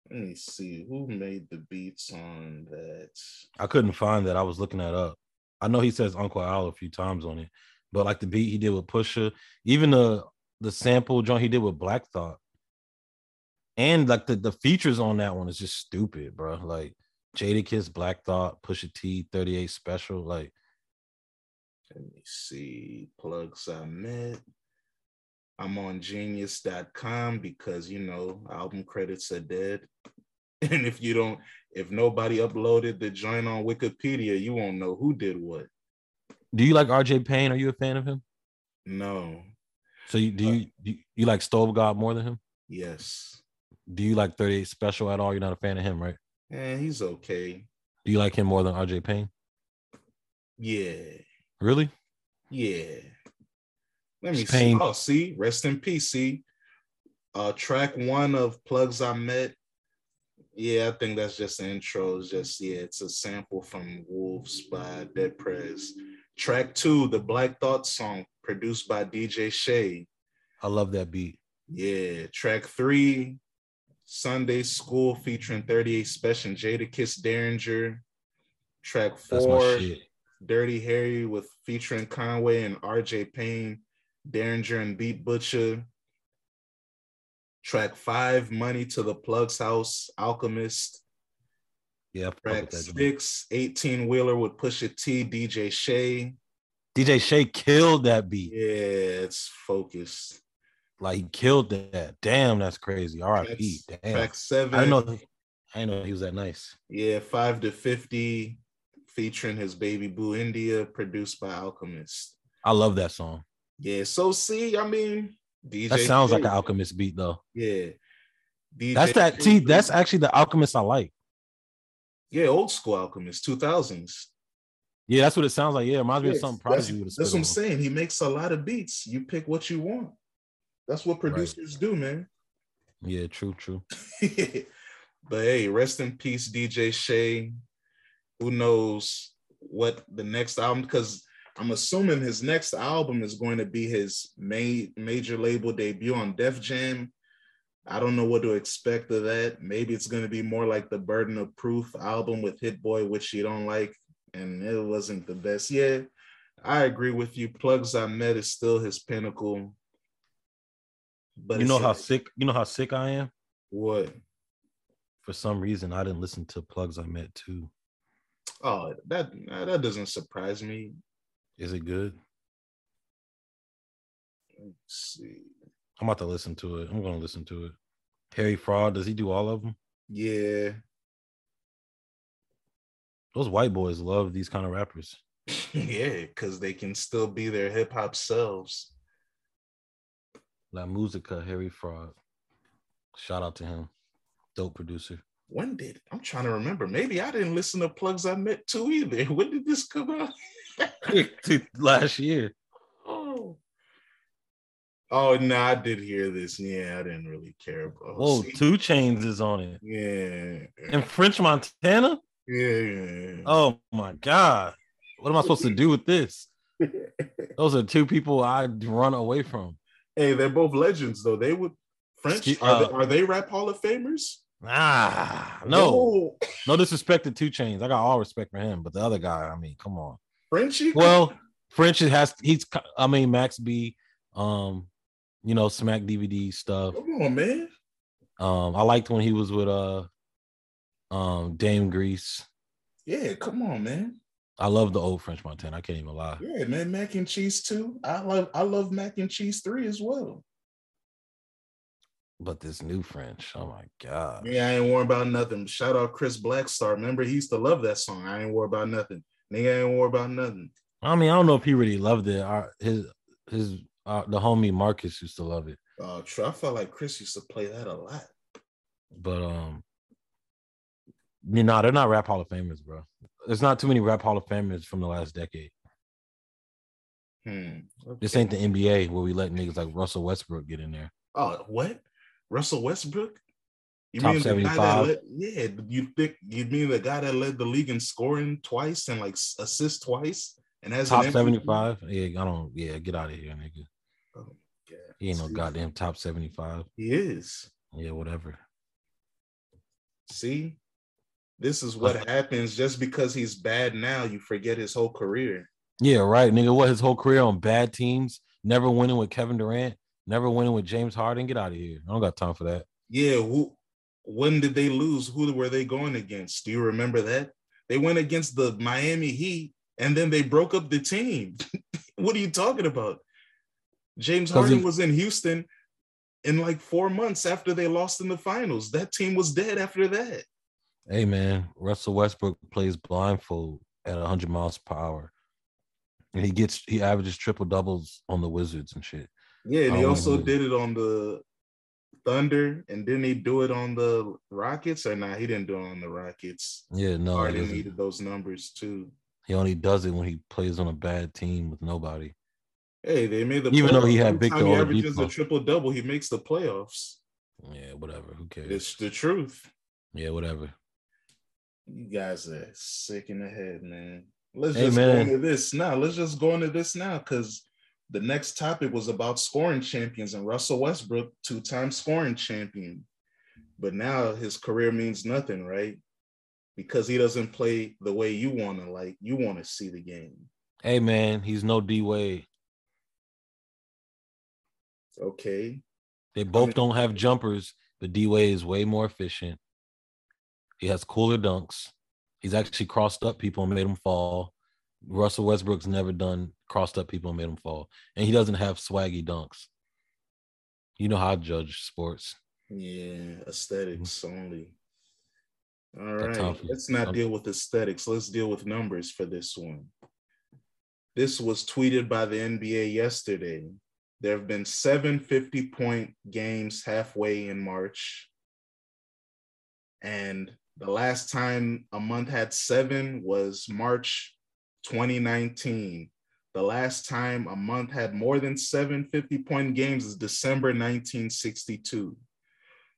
Let me see. Who made the beats on that? I couldn't find that. I was looking that up. I know he says Uncle Al a few times on it, but like the beat he did with Pusha, even the sample joint he did with Black Thought, and like the features on that one is just stupid, bro. Like Jadakiss, Black Thought, Pusha T, 38 Special. Like, let me see. Plugs I Met. I'm on genius.com because album credits are dead, and if nobody uploaded the joint on Wikipedia, you won't know who did what. Do you like RJ Payne? Are you a fan of him? No. So do you like Stove God more than him? Yes. Do you like 38 Special at all? You're not a fan of him, right? He's okay. Do you like him more than RJ Payne? Yeah. Really? Yeah. Let me see. Oh, see, rest in peace. See, track 1 of Plugs I Met. Yeah, I think that's just the intro. It's a sample from Wolves by Dead Prez. Track 2, the Black Thought song, produced by DJ Shay. I love that beat. Yeah. Track 3, Sunday School, featuring 38 Special, Jadakiss, Derringer. Track 4, Dirty Harry featuring Conway and RJ Payne, Derringer and Beat Butcher. Track 5, Money to the Plugs House, Alchemist. Yeah. Track 6, 18 Wheeler with Pusha T, DJ Shay. DJ Shay killed that beat. Yeah, it's focused. Like, he killed that. Damn, that's crazy. R.I.P. Damn. Track 7. I didn't know he was that nice. Yeah, 5 to 50, featuring his baby Boo India, produced by Alchemist. I love that song. Yeah, so see, I mean, DJ. That sounds like an Alchemist beat, though. Yeah, DJ that's actually the Alchemist I like. Yeah, old school Alchemist, 2000s. Yeah, that's what it sounds like. Yeah, it reminds me of something Prodigy. That's what I'm saying. He makes a lot of beats. You pick what you want. That's what producers do, man. Yeah, true. But hey, rest in peace, DJ Shay. Who knows what the next album? Because I'm assuming his next album is going to be his major label debut on Def Jam. I don't know what to expect of that. Maybe it's going to be more like the Burden of Proof album with Hit Boy, which you don't like, and it wasn't the best. Yeah, I agree with you. Plugs I Met is still his pinnacle. But you know how sick I am? What? For some reason, I didn't listen to Plugs I Met too. Oh, that doesn't surprise me. Is it good? Let's see. I'm about to listen to it. I'm going to listen to it. Harry Fraud, does he do all of them? Yeah. Those white boys love these kind of rappers. Yeah, because they can still be their hip-hop selves. La Musica, Harry Fraud. Shout out to him. Dope producer. When did, I'm trying to remember. Maybe I didn't listen to Plugs I Met too either. When did this come out? Last year. Oh, no, I did hear this. Yeah, I didn't really care about. Whoa, 2 Chainz is on it. Yeah. And French Montana? Yeah. Oh, my God. What am I supposed to do with this? Those are 2 people I'd run away from. Hey, they're both legends, though. They would. French, are they rap Hall of Famers? Ah, no. No disrespect to 2 Chainz. I got all respect for him, but the other guy, I mean, come on. Frenchie? Well, French he's Max B, you know, Smack DVD stuff. Come on, man. I liked when he was with Dame Grease. Yeah, come on, man. I love the old French Montana. I can't even lie. Yeah, man, Mac and Cheese 2. I love Mac and Cheese 3 as well. But this new French, oh my God. Yeah, I ain't worried about nothing. Shout out Chris Blackstar. Remember, he used to love that song. I ain't worried about nothing. Nigga, I ain't worried about nothing. I mean, I don't know if he really loved it. His the homie Marcus used to love it. Oh, true. I felt like Chris used to play that a lot. But you know, they're not rap Hall of Famers, bro. There's not too many rap Hall of Famers from the last decade. Okay. This ain't the NBA where we let niggas like Russell Westbrook get in there. Oh, what? Russell Westbrook? You Top mean 75. The guy that you mean the guy that led the league in scoring twice and like assists twice and has top 75? Yeah, get out of here, nigga. Oh my God. He ain't no goddamn top 75. He is. Yeah, whatever. See, this is what happens. Just because he's bad now, you forget his whole career. Yeah, right, nigga. What, his whole career on bad teams, never winning with Kevin Durant, never winning with James Harden. Get out of here. I don't got time for that. Yeah, when did they lose? Who were they going against? Do you remember that? They went against the Miami Heat, and then they broke up the team. What are you talking about? James Harden was in Houston in like 4 months after they lost in the finals. That team was dead after that. Hey, man, Russell Westbrook plays blindfold at 100 miles per hour. And he averages triple doubles on the Wizards and shit. Yeah, and he also did it on the Thunder, and didn't he do it on the Rockets? Or nah, he didn't do it on the Rockets. Yeah, no, Harden needed those numbers too. He only does it when he plays on a bad team with nobody. Hey, they made the playoffs. Even though he had Victor Oladipo, he averages a triple double, he makes the playoffs. Yeah, whatever. Who cares? It's the truth. Yeah, whatever. You guys are sick in the head, man. Let's just go into this now, because the next topic was about scoring champions and Russell Westbrook, 2-time scoring champion. But now his career means nothing, right? Because he doesn't play the way you want to, like, you want to see the game. Hey, man, he's no D-Wade. Okay. They both don't have jumpers, but D-Wade is way more efficient. He has cooler dunks. He's actually crossed up people and made them fall. Russell Westbrook's never done crossed up people and made them fall. And he doesn't have swaggy dunks. You know how I judge sports. Yeah, aesthetics only. All right, let's not deal with aesthetics. Let's deal with numbers for this one. This was tweeted by the NBA yesterday. There have been 7 50-point games halfway in March. And the last time a month had 7 was March 2019. The last time a month had more than 7 50-point games is December 1962.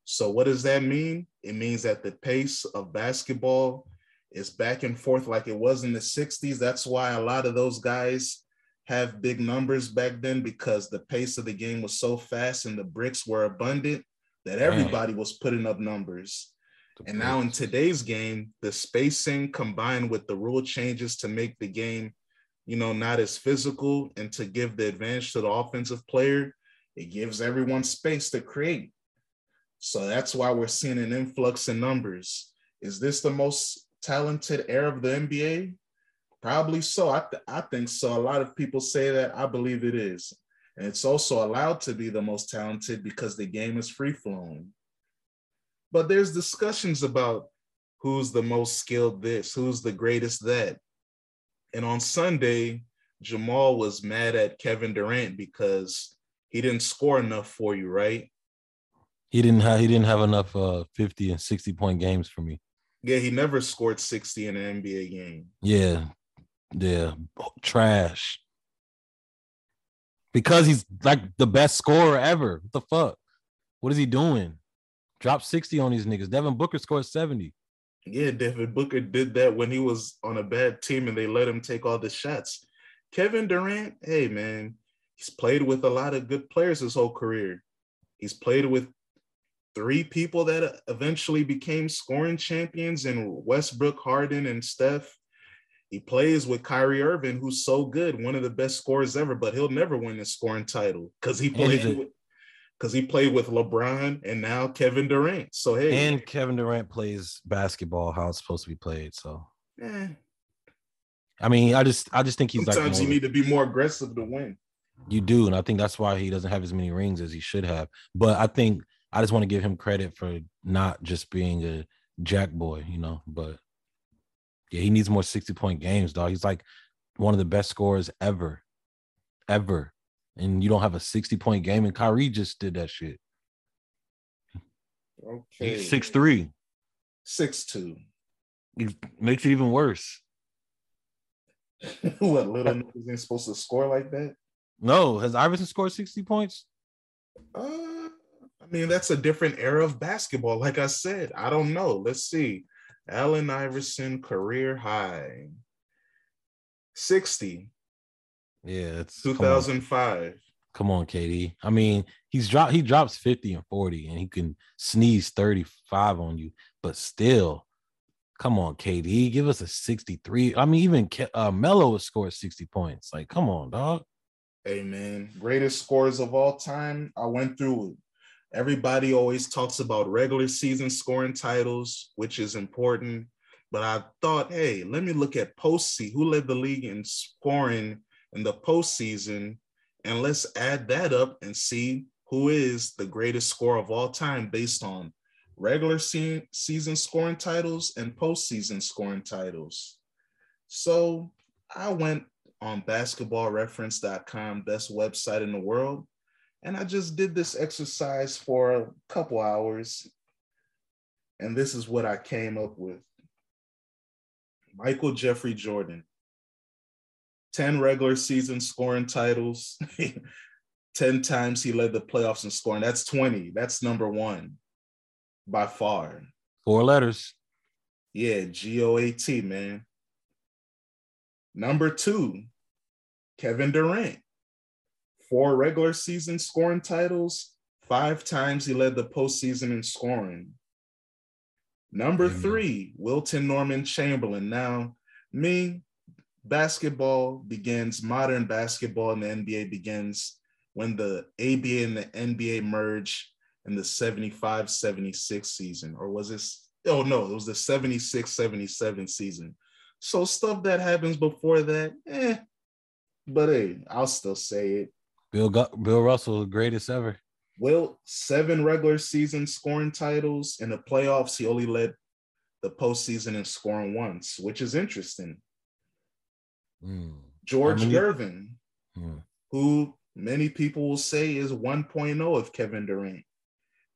So what does that mean? It means that the pace of basketball is back and forth like it was in the 60s. That's why a lot of those guys have big numbers back then, because the pace of the game was so fast and the bricks were abundant that everybody was putting up numbers. And now in today's game, the spacing combined with the rule changes to make the game, you know, not as physical and to give the advantage to the offensive player, it gives everyone space to create. So that's why we're seeing an influx in numbers. Is this the most talented era of the NBA? Probably so. I think so. A lot of people say that. I believe it is. And it's also allowed to be the most talented because the game is free-flowing. But there's discussions about who's the most skilled this, who's the greatest that. And on Sunday, Jamal was mad at Kevin Durant because he didn't score enough for you, right? He didn't have enough 50 and 60 point games for me. Yeah, he never scored 60 in an NBA game. Yeah, trash. Because he's like the best scorer ever. What the fuck? What is he doing? Drop 60 on these niggas. Devin Booker scored 70. Yeah, Devin Booker did that when he was on a bad team and they let him take all the shots. Kevin Durant, hey, man, he's played with a lot of good players his whole career. He's played with three people that eventually became scoring champions in Westbrook, Harden, and Steph. He plays with Kyrie Irving, who's so good, one of the best scorers ever, but he'll never win the scoring title because he played with LeBron and now Kevin Durant. So hey, and Kevin Durant plays basketball how it's supposed to be played. So I mean, I just think he's sometimes like, you need to be more aggressive to win. You do, and I think that's why he doesn't have as many rings as he should have. But I think I just want to give him credit for not just being a jack boy, you know. But yeah, he needs more 60-point games, dog. He's like one of the best scorers ever. And you don't have a 60-point game, and Kyrie just did that shit. Okay. 6'3". 6'2". It makes it even worse. What, little niggas ain't supposed to score like that? No. Has Iverson scored 60 points? I mean, that's a different era of basketball. Like I said, I don't know. Let's see. Allen Iverson, career high. 60. Yeah, it's 2005. Come on, KD. I mean, he drops 50 and 40, and he can sneeze 35 on you. But still, come on, KD, give us a 63. I mean, even Melo scored 60 points. Like, come on, dog. Hey, man, greatest scorers of all time. I went through it. Everybody always talks about regular season scoring titles, which is important. But I thought, hey, let me look at postseason. Who led the league in scoring in the postseason, and let's add that up and see who is the greatest scorer of all time based on regular season scoring titles and postseason scoring titles. So I went on basketballreference.com, best website in the world, and I just did this exercise for a couple hours, and this is what I came up with. Michael Jeffrey Jordan, 10 regular season scoring titles, 10 times he led the playoffs in scoring. That's 20. That's number one by far. 4 letters. Yeah, GOAT, man. Number 2, Kevin Durant. 4 regular season scoring titles, 5 times he led the postseason in scoring. Number 3, Wilton Norman Chamberlain. Now, me... modern basketball in the NBA begins when the ABA and the NBA merge in the 75-76 season, or was this? Oh, no, it was the 76-77 season. So stuff that happens before that, but hey, I'll still say it. Bill Russell, the greatest ever. Well, 7 regular season scoring titles. In the playoffs, he only led the postseason in scoring once, which is interesting. George Gervin, who many people will say is 1.0 of Kevin Durant.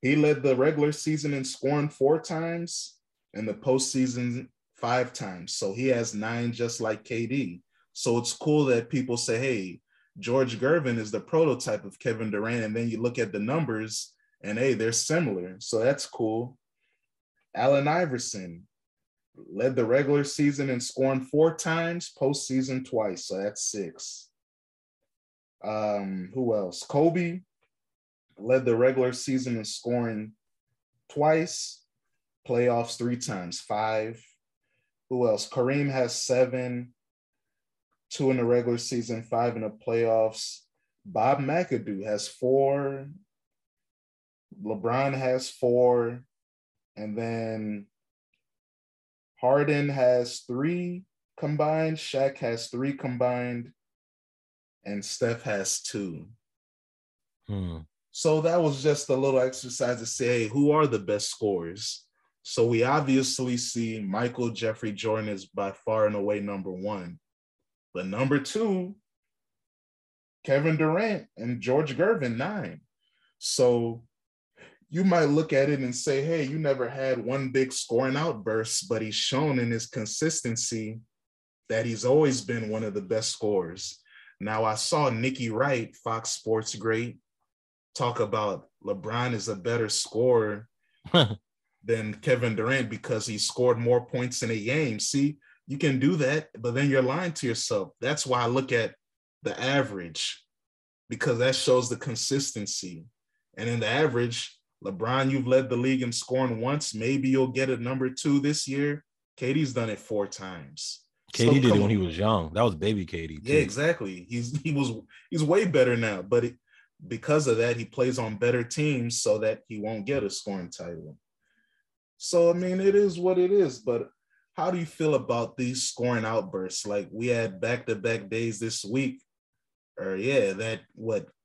He led the regular season in scoring 4 times and the postseason 5 times. So he has 9 just like KD. So it's cool that people say, hey, George Gervin is the prototype of Kevin Durant. And then you look at the numbers and, hey, they're similar. So that's cool. Allen Iverson led the regular season in scoring 4 times, postseason 2, so that's 6. Who else? Kobe, led the regular season in scoring twice, playoffs three times, five. Who else? Kareem has seven, two in the regular season, five in the playoffs. Bob McAdoo has four. LeBron has four. And then Harden has three combined. Shaq has three combined. And Steph has two. So that was just a little exercise to say, hey, who are the best scorers? So we obviously see Michael Jeffrey Jordan is by far and away number one. But number two, Kevin Durant and George Gervin, 9. So you might look at it and say, hey, you never had one big scoring outburst, but he's shown in his consistency that he's always been one of the best scorers. Now, I saw Nikki Wright, Fox Sports great, talk about LeBron is a better scorer than Kevin Durant because he scored more points in a game. See, you can do that, but then you're lying to yourself. That's why I look at the average, because that shows the consistency. And in the average, LeBron, you've led the league in scoring once. Maybe you'll get a number two this year. KD's done it 4 times. KD did it when he was young. That was baby KD. Yeah, exactly. He's way better now, but because of that, he plays on better teams so that he won't get a scoring title. So, I mean, it is what it is, but how do you feel about these scoring outbursts? Like we had back-to-back days this week,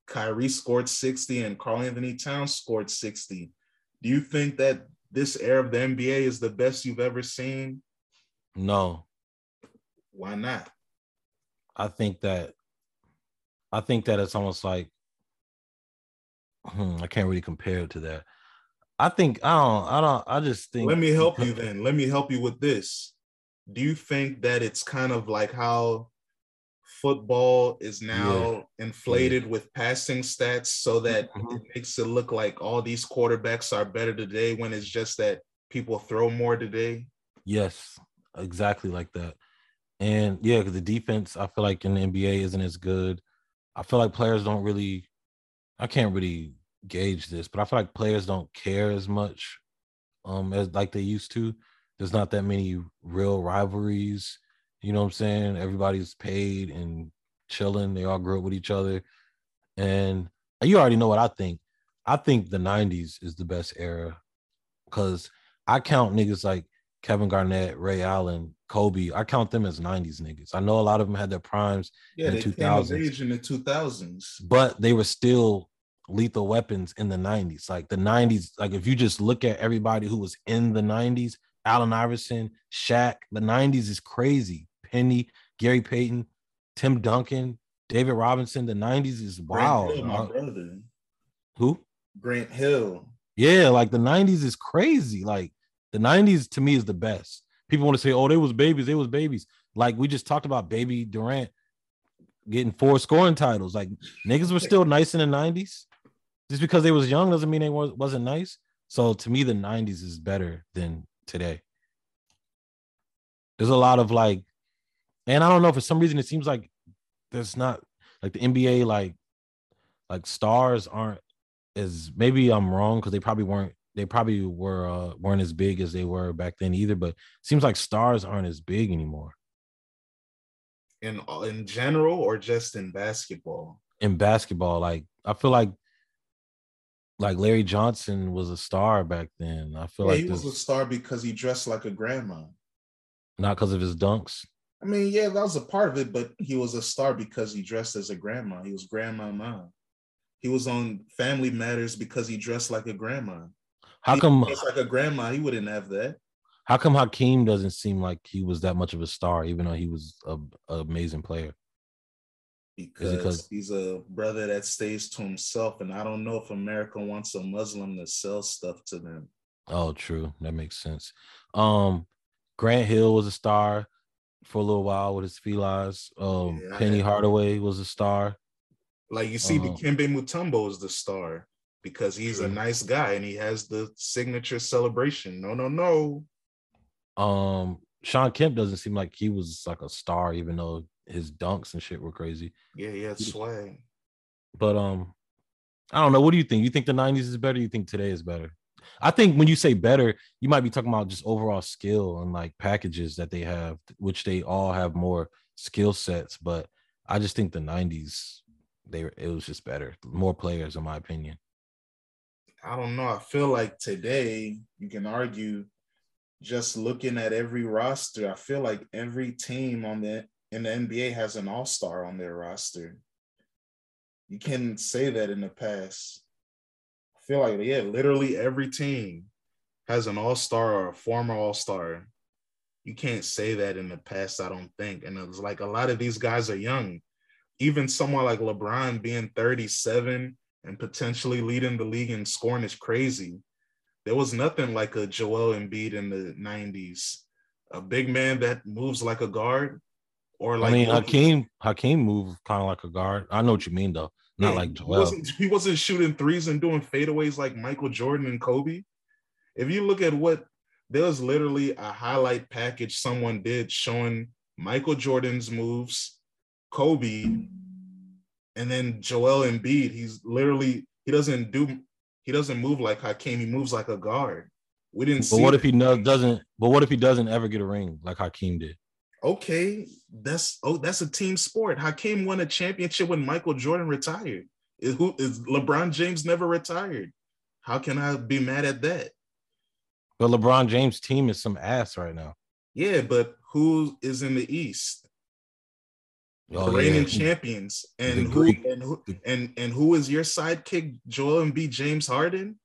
Kyrie scored 60 and Karl Anthony Towns scored 60. Do you think that this era of the NBA is the best you've ever seen? No. Why not? I think that it's almost like I can't really compare it to that. I just think let me help you then. Let me help you with this. Do you think that it's kind of like how football is now inflated with passing stats so that it makes it look like all these quarterbacks are better today when it's just that people throw more today? Yes, exactly like that. And yeah, because the defense, I feel like in the NBA isn't as good. I feel like players don't really, I can't really gauge this, but I feel like players don't care as much as like they used to. There's not that many real rivalries. You know what I'm saying? Everybody's paid and chilling. They all grew up with each other. And you already know what I think. I think the 90s is the best era because I count niggas like Kevin Garnett, Ray Allen, Kobe, I count them as 90s niggas. I know a lot of them had their primes in the 2000s. Yeah, they came of age in the 2000s. But they were still lethal weapons in the 90s. Like the 90s, like if you just look at everybody who was in the 90s, Allen Iverson, Shaq, the 90s is crazy. Penny, Gary Payton, Tim Duncan, David Robinson, the 90s is wild. Grant Hill, my brother. Who? Grant Hill. Yeah, like the 90s is crazy. Like the 90s to me is the best. People want to say, oh, they was babies. Like we just talked about baby Durant getting 4 scoring titles. Like niggas were still nice in the 90s. Just because they was young doesn't mean they wasn't nice. So to me, the 90s is better than today. There's a lot of like, and I don't know, for some reason, it seems like there's not like the NBA, like stars aren't as, maybe I'm wrong because they probably weren't as big as they were back then either, but it seems like stars aren't as big anymore. In general or just in basketball? In basketball, like I feel like Larry Johnson was a star back then. I feel like he was a star because he dressed like a grandma. Not because of his dunks? I mean, yeah, that was a part of it, but he was a star because he dressed as a grandma. He was grandmama. He was on Family Matters because he dressed like a grandma. How come it's like a grandma? He wouldn't have that. How come Hakeem doesn't seem like he was that much of a star, even though he was an amazing player? Because he's a brother that stays to himself, and I don't know if America wants a Muslim to sell stuff to them. Oh, true. That makes sense. Grant Hill was a star for a little while with his felines. Penny Hardaway was a star. Like you see, Dikembe Mutombo is the star. Because he's a nice guy and he has the signature celebration. No. Sean Kemp doesn't seem like he was like a star, even though his dunks and shit were crazy. Yeah, he had swag. But I don't know. What do you think? You think the 90s is better? You think today is better? I think when you say better, you might be talking about just overall skill and like packages that they have, which they all have more skill sets. But I just think the 90s, it was just better. More players, in my opinion. I don't know. I feel like today you can argue just looking at every roster. I feel like every team in the NBA has an all-star on their roster. You can't say that in the past. I feel like, yeah, literally every team has an all-star or a former all-star. You can't say that in the past, I don't think. And it's like a lot of these guys are young. Even someone like LeBron being 37 and potentially leading the league in scoring is crazy. There was nothing like a Joel Embiid in the 90s. A big man that moves like a guard. Or like, I mean, Hakeem moved kind of like a guard. I know what you mean, though. Not like Joel. He wasn't shooting threes and doing fadeaways like Michael Jordan and Kobe. If you look at what, there was literally a highlight package someone did showing Michael Jordan's moves, Kobe, and then Joel Embiid. He doesn't move like Hakeem. He moves like a guard. We didn't see. But what if he doesn't? But what if he doesn't ever get a ring like Hakeem did? Okay, that's a team sport. Hakeem won a championship when Michael Jordan retired. LeBron James never retired. How can I be mad at that? But LeBron James' team is some ass right now. Yeah, but who is in the East? The reigning champions. And who is your sidekick, Joel Embiid, James Harden?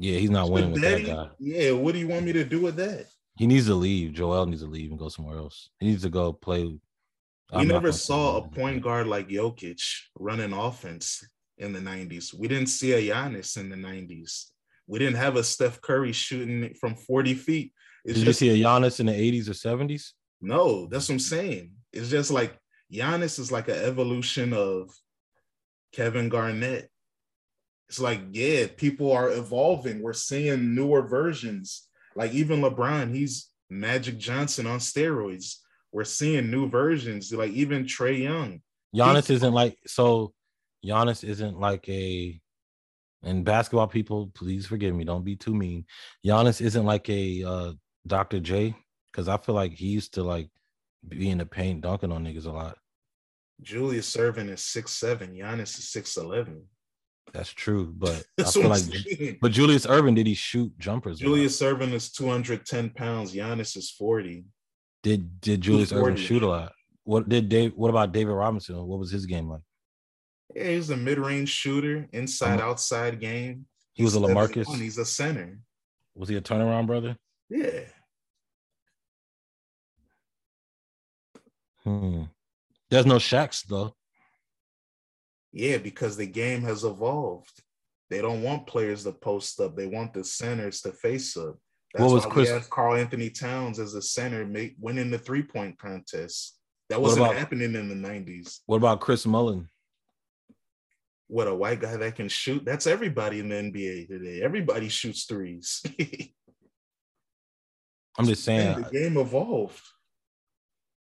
Yeah, he's not winning with that guy. Yeah, what do you want me to do with that? He needs to leave. Joel needs to leave and go somewhere else. He needs to go play. We never saw a point guard like Jokic running offense in the 90s. We didn't see a Giannis in the 90s. We didn't have a Steph Curry shooting from 40 feet. Did you see a Giannis in the 80s or 70s? No, that's what I'm saying. It's just like Giannis is like an evolution of Kevin Garnett. It's like, yeah, people are evolving. We're seeing newer versions. Like even LeBron, he's Magic Johnson on steroids. We're seeing new versions. Like even Trae Young. Giannis isn't like a, and basketball people, please forgive me, don't be too mean. Giannis isn't like a Dr. J, because I feel like he used to like be in the paint dunking on niggas a lot. Julius Erving is 6'7". Giannis is 6'11". That's true, but I feel like, but Julius Erving, did he shoot jumpers? Julius Erving is 210 pounds. Giannis is 40. Did Julius Erving shoot a lot? What about David Robinson? What was his game like? Yeah, he was a mid-range shooter, inside outside game. He was a LaMarcus. He's a center. Was he a turnaround brother? Yeah. There's no Shaqs though. Yeah, because the game has evolved. They don't want players to post up. They want the centers to face up. That's why we have Carl Anthony Towns as a center winning the three-point contest. That wasn't happening in the 90s. What about Chris Mullin? What, a white guy that can shoot? That's everybody in the NBA today. Everybody shoots threes. I'm just saying. And the game evolved.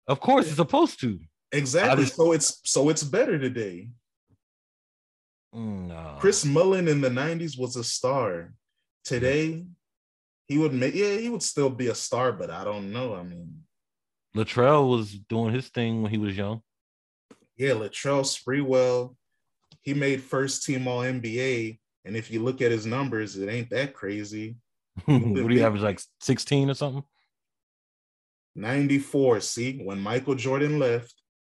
Of course, it's supposed to. Exactly. So it's better today. No. Chris Mullin in the 90s was a star. Today, he would still be a star, but I don't know. I mean, Latrell was doing his thing when he was young. Yeah, Latrell Sprewell, he made first team all NBA. And if you look at his numbers, it ain't that crazy. What do you average, like 16 or something? 94. See, when Michael Jordan left,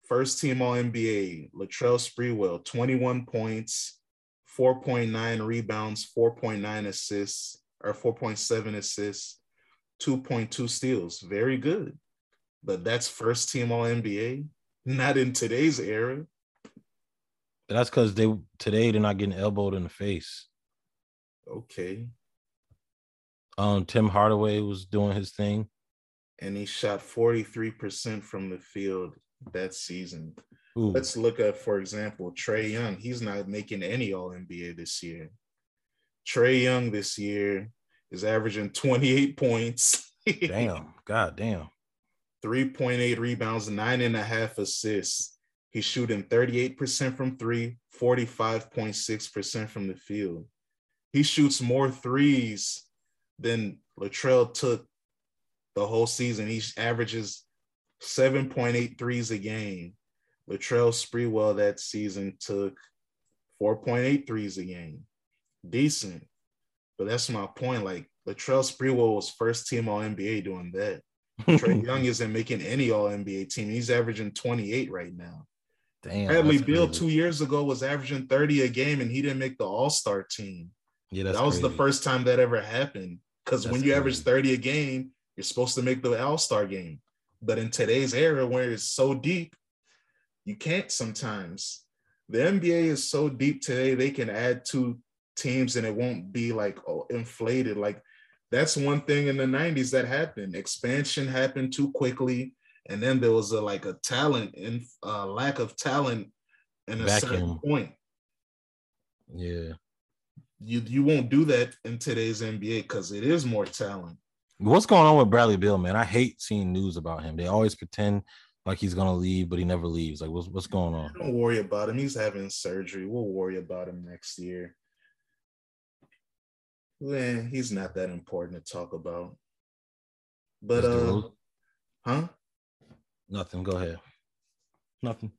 first team All-NBA, Latrell Sprewell, 21 points, 4.9 rebounds, 4.9 assists, or 4.7 assists, 2.2 steals. Very good. But that's first team All-NBA, not in today's era. That's because they're not getting elbowed in the face. Okay. Tim Hardaway was doing his thing. And he shot 43% from the field that season. Ooh. Let's look at, for example, Trae Young. He's not making any All-NBA this year. Trae Young this year is averaging 28 points. Damn. God damn. 3.8 rebounds, 9.5 assists. He's shooting 38% from three, 45.6% from the field. He shoots more threes than Latrell took the whole season. He averages 7.8 threes a game. Latrell Sprewell that season took 4.8 threes a game. Decent. But that's my point. Like, Latrell Sprewell was first team All-NBA doing that. Trae Young isn't making any All-NBA team. He's averaging 28 right now. Damn, Bradley Beal 2 years ago was averaging 30 a game, and he didn't make the All-Star team. Yeah, that was crazy. The first time that ever happened. Because when you average 30 a game, you're supposed to make the All-Star game. But in today's era where it's so deep, you can't sometimes. The NBA is so deep today, they can add two teams and it won't be like inflated. Like, that's one thing in the 90s that happened. Expansion happened too quickly. And then there was a talent and lack of talent in a certain point. Yeah. You won't do that in today's NBA because it is more talent. What's going on with Bradley Beal, man? I hate seeing news about him. They always pretend like he's going to leave, but he never leaves. Like, what's going on? Don't worry about him. He's having surgery. We'll worry about him next year. Man, he's not that important to talk about. But, huh? Nothing. Go ahead. Nothing.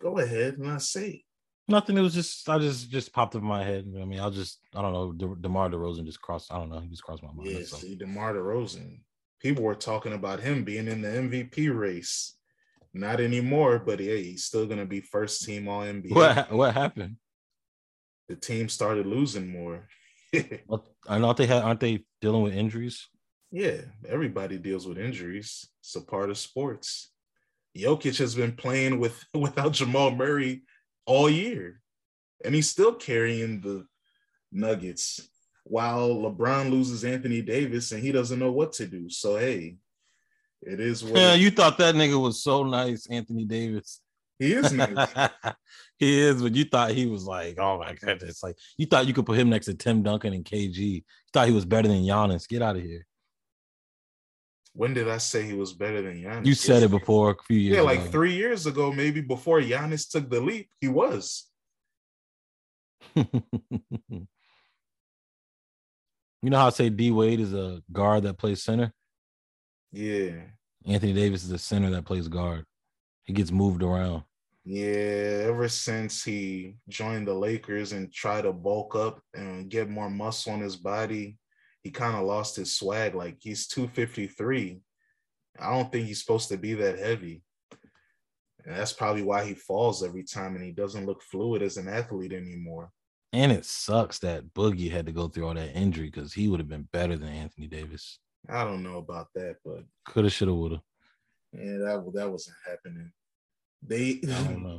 Go ahead and I say nothing. It was just popped up in my head. I mean, I don't know. DeMar DeRozan just crossed. I don't know. He just crossed my mind. Yeah, see, DeMar DeRozan. People were talking about him being in the MVP race. Not anymore, but yeah, he's still going to be first team All-NBA. What happened? The team started losing more. Aren't they dealing with injuries? Yeah, everybody deals with injuries. It's a part of sports. Jokic has been playing without Jamal Murray all year, and he's still carrying the Nuggets while LeBron loses Anthony Davis and he doesn't know what to do. So, hey, it is what yeah, you thought that nigga was so nice, Anthony Davis. He is nice. He is, but you thought he was like, oh my goodness. Like, you thought you could put him next to Tim Duncan and KG. You thought he was better than Giannis. Get out of here. When did I say he was better than Giannis? You said it before a few years ago. Yeah, like 3 years ago, maybe before Giannis took the leap, he was. You know how I say D Wade is a guard that plays center? Yeah. Anthony Davis is a center that plays guard. He gets moved around. Yeah, ever since he joined the Lakers and tried to bulk up and get more muscle on his body, he kind of lost his swag. Like, he's 253. I don't think he's supposed to be that heavy. And that's probably why he falls every time and he doesn't look fluid as an athlete anymore. And it sucks that Boogie had to go through all that injury because he would have been better than Anthony Davis. I don't know about that, but... Coulda, shoulda, woulda. Yeah, that wasn't happening.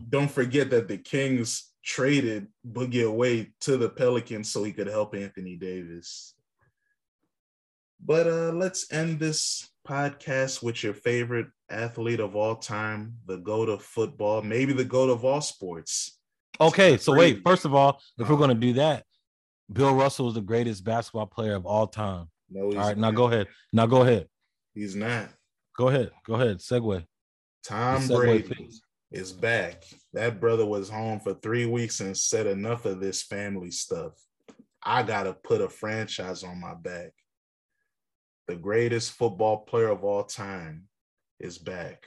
Don't forget that the Kings traded Boogie away to the Pelicans so he could help Anthony Davis. But let's end this podcast with your favorite athlete of all time, the GOAT of football, maybe the GOAT of all sports. Okay, so wait. First of all, if we're going to do that, Bill Russell is the greatest basketball player of all time. No, all right, not. Now go ahead. Now go ahead. He's not. Go ahead. Go ahead. Segue. Tom Brady is back. That brother was home for 3 weeks and said enough of this family stuff. I got to put a franchise on my back. The greatest football player of all time is back.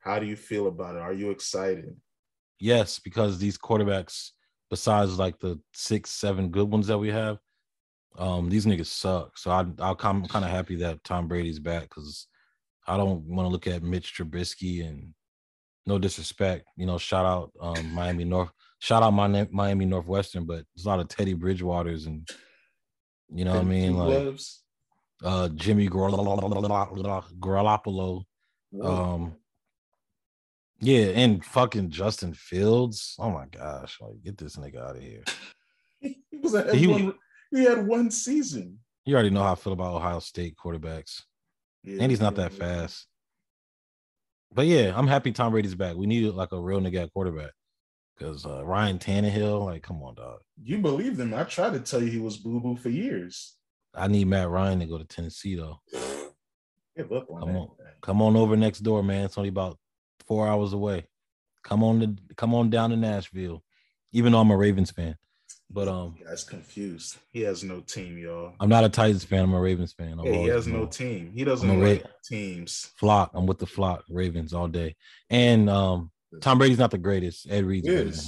How do you feel about it? Are you excited? Yes, because these quarterbacks, besides like the 6, 7 good ones that we have, these niggas suck. So I'm kind of happy that Tom Brady's back because I don't want to look at Mitch Trubisky and no disrespect, you know, shout out Miami Northwestern, but there's a lot of Teddy Bridgewaters and, you know what I mean? Like Jimmy Garoppolo. Yeah, and fucking Justin Fields. Oh my gosh, like get this nigga out of here. He had one season. You already know how I feel about Ohio State quarterbacks. Yeah, and he's not that fast. But yeah, I'm happy Tom Brady's back. We needed like a real nigga at quarterback because Ryan Tannehill, like, come on, dog. You believed him. I tried to tell you he was boo-boo for years. I need Matt Ryan to go to Tennessee, though. Give up on that. Come on over next door, man. It's only about 4 hours away. Come on down to Nashville, even though I'm a Ravens fan. But that's confused. He has no team, y'all. I'm not a Titans fan. I'm a Ravens fan. Yeah, he has no team. He doesn't like teams. Flock. I'm with the flock. Ravens all day. And Tom Brady's not the greatest. Ed Reed's better than him.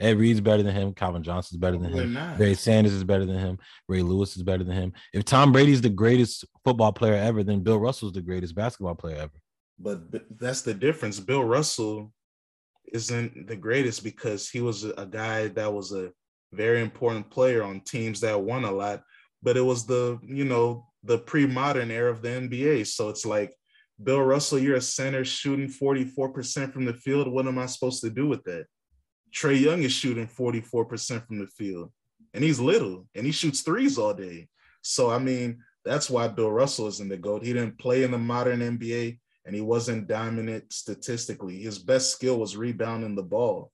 Ed Reed's better than him. Calvin Johnson's better than him. Barry Sanders is better than him. Ray Lewis is better than him. If Tom Brady's the greatest football player ever, then Bill Russell's the greatest basketball player ever. But that's the difference. Bill Russell isn't the greatest because he was a guy that was a very important player on teams that won a lot, but it was the pre-modern era of the NBA. So it's like, Bill Russell, you're a center shooting 44% from the field. What am I supposed to do with that? Trae Young is shooting 44% from the field, and he's little, and he shoots threes all day. So, I mean, that's why Bill Russell isn't the GOAT. He didn't play in the modern NBA, and he wasn't dominant statistically. His best skill was rebounding the ball.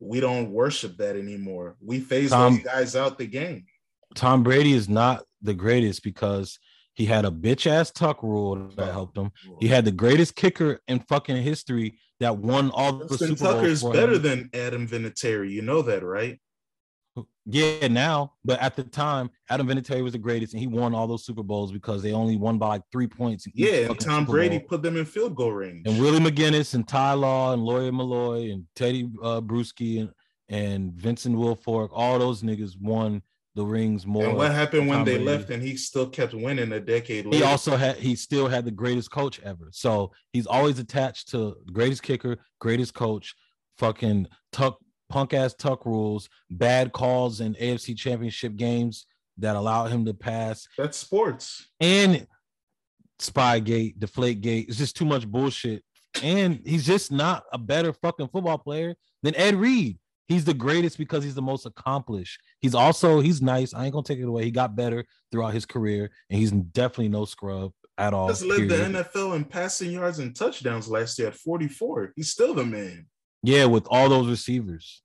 We don't worship that anymore. We phase those guys out the game. Tom Brady is not the greatest because he had a bitch-ass tuck rule that helped him. He had the greatest kicker in fucking history that won all the Super Bowls. Tucker's better than Adam Vinatieri. You know that, right? Yeah, now. But at the time, Adam Vinatieri was the greatest, and he won all those Super Bowls because they only won by like 3 points. Yeah, and Tom Brady put them in field goal range. And Willie McGinnis and Ty Law and Laurie Malloy and Teddy Bruschi and Vincent Wilfork, all those niggas won the rings more. And what happened when they left and he still kept winning a decade later? He still had the greatest coach ever. So he's always attached to greatest kicker, greatest coach, fucking tuck, punk ass tuck rules, bad calls in AFC championship games that allowed him to pass. That's sports. And Spygate, Deflategate. It's just too much bullshit. And he's just not a better fucking football player than Ed Reed. He's the greatest because he's the most accomplished. He's nice. I ain't going to take it away. He got better throughout his career, and he's definitely no scrub at all. Just led the NFL in passing yards and touchdowns last year at 44. He's still the man. Yeah, with all those receivers.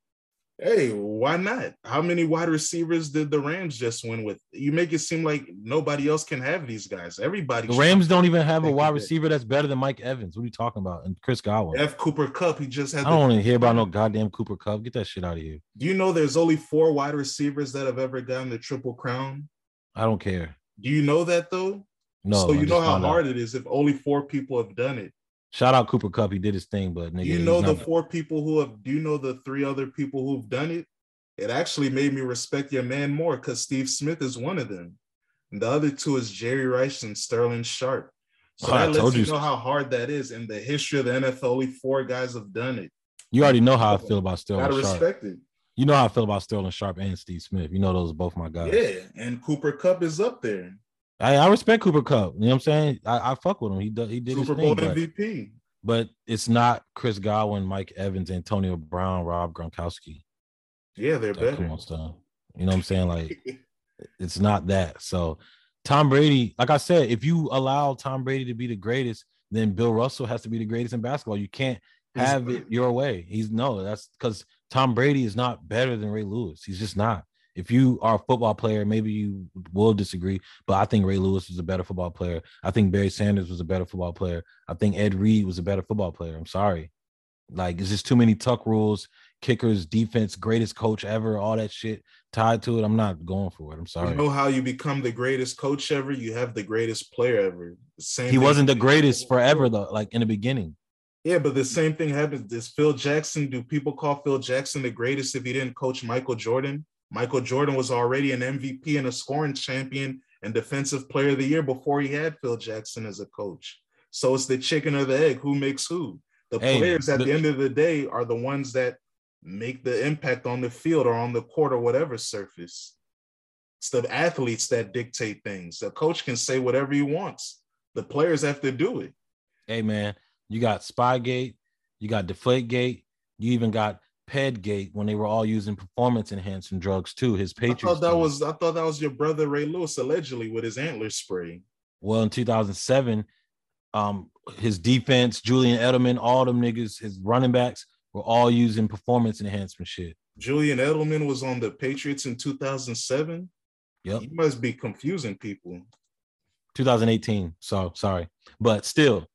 Hey, why not? How many wide receivers did the Rams just win with? You make it seem like nobody else can have these guys. Everybody. The Rams don't even have a wide receiver that's better than Mike Evans. What are you talking about? And Chris Godwin. Cooper Kupp. He just had. I don't want to hear about no goddamn Cooper Kupp. Get that shit out of here. Do you know there's only 4 wide receivers that have ever gotten the Triple Crown? I don't care. Do you know that though? No. So you know how hard it is if only 4 people have done it. Shout out Cooper Kupp. He did his thing, but nigga, do you know the 3 other people who've done it? It actually made me respect your man more because Steve Smith is one of them. And the other 2 is Jerry Rice and Sterling Sharp. So that lets you know how hard that is. In the history of the NFL, only 4 guys have done it. You already know how I feel about Sterling Sharp. Gotta respect it. You know how I feel about Sterling Sharp and Steve Smith. You know those are both my guys. Yeah, and Cooper Kupp is up there. I respect Cooper Kupp. You know what I'm saying? I fuck with him. He did his thing. Super Bowl MVP. But it's not Chris Godwin, Mike Evans, Antonio Brown, Rob Gronkowski. Yeah, they're better. You know what I'm saying? Like, it's not that. So Tom Brady, like I said, if you allow Tom Brady to be the greatest, then Bill Russell has to be the greatest in basketball. You can't have it your way. That's because Tom Brady is not better than Ray Lewis. He's just not. If you are a football player, maybe you will disagree, but I think Ray Lewis was a better football player. I think Barry Sanders was a better football player. I think Ed Reed was a better football player. I'm sorry. Like, it's just too many tuck rules, kickers, defense, greatest coach ever, all that shit tied to it. I'm not going for it. I'm sorry. You know how you become the greatest coach ever? You have the greatest player ever. He wasn't the greatest forever, though, like in the beginning. Yeah, but the same thing happens. Do people call Phil Jackson the greatest if he didn't coach Michael Jordan? Michael Jordan was already an MVP and a scoring champion and defensive player of the year before he had Phil Jackson as a coach. So it's the chicken or the egg. Who makes who? Players at the end of the day are the ones that make the impact on the field or on the court or whatever surface. It's the athletes that dictate things. The coach can say whatever he wants. The players have to do it. Hey, man, you got Spygate. You got Deflategate. You even got Pedgate when they were all using performance enhancing drugs too. His Patriots. I thought that was your brother Ray Lewis allegedly with his antler spray. Well, in 2007, his defense, Julian Edelman, all them niggas, his running backs were all using performance enhancement shit. Julian Edelman was on the Patriots in 2007. Yep. You must be confusing people. 2018. So sorry, but still,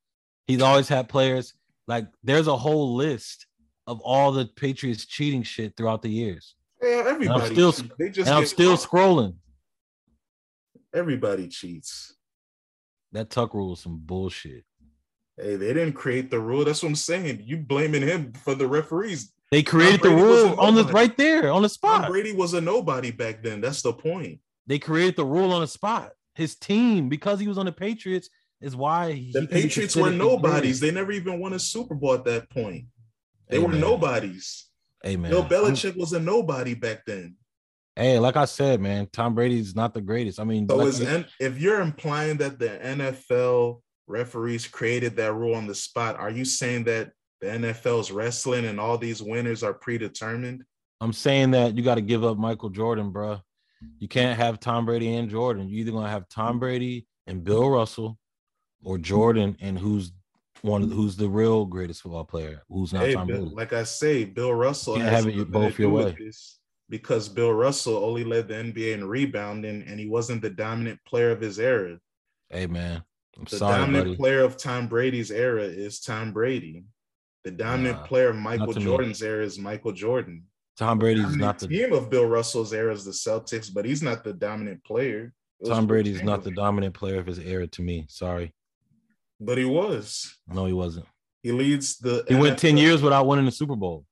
he's always had players like there's a whole list of all the Patriots cheating shit throughout the years. Yeah, everybody. And I'm still, they just and I'm still scrolling. Everybody cheats. That Tuck rule is some bullshit. Hey, they didn't create the rule. That's what I'm saying. You blaming him for the referees. They created the rule on the right there on the spot. Tom Brady was a nobody back then. That's the point. They created the rule on the spot. His team, because he was on the Patriots, is why he the Patriots were nobodies. They never even won a Super Bowl at that point. They were nobodies. Hey, man. Bill Belichick was a nobody back then. Hey, like I said, man, Tom Brady's not the greatest. I mean, so like if you're implying that the NFL referees created that rule on the spot, are you saying that the NFL's wrestling and all these winners are predetermined? I'm saying that you got to give up Michael Jordan, bro. You can't have Tom Brady and Jordan. You're either going to have Tom Brady and Bill Russell or Jordan and who's the real greatest football player, who's not Tom Brady. Like I say, Bill Russell has it both your way. Because Bill Russell only led the NBA in rebounding, and he wasn't the dominant player of his era. Hey, man, the dominant player of Tom Brady's era is Tom Brady. The dominant player of Michael Jordan's era is Michael Jordan. Tom Brady's not the team of Bill Russell's era is the Celtics, but he's not the dominant player. Tom Brady's not the dominant player of his era to me. Sorry. But he was. No, he wasn't. He leads the He went 10 years without winning the Super Bowl.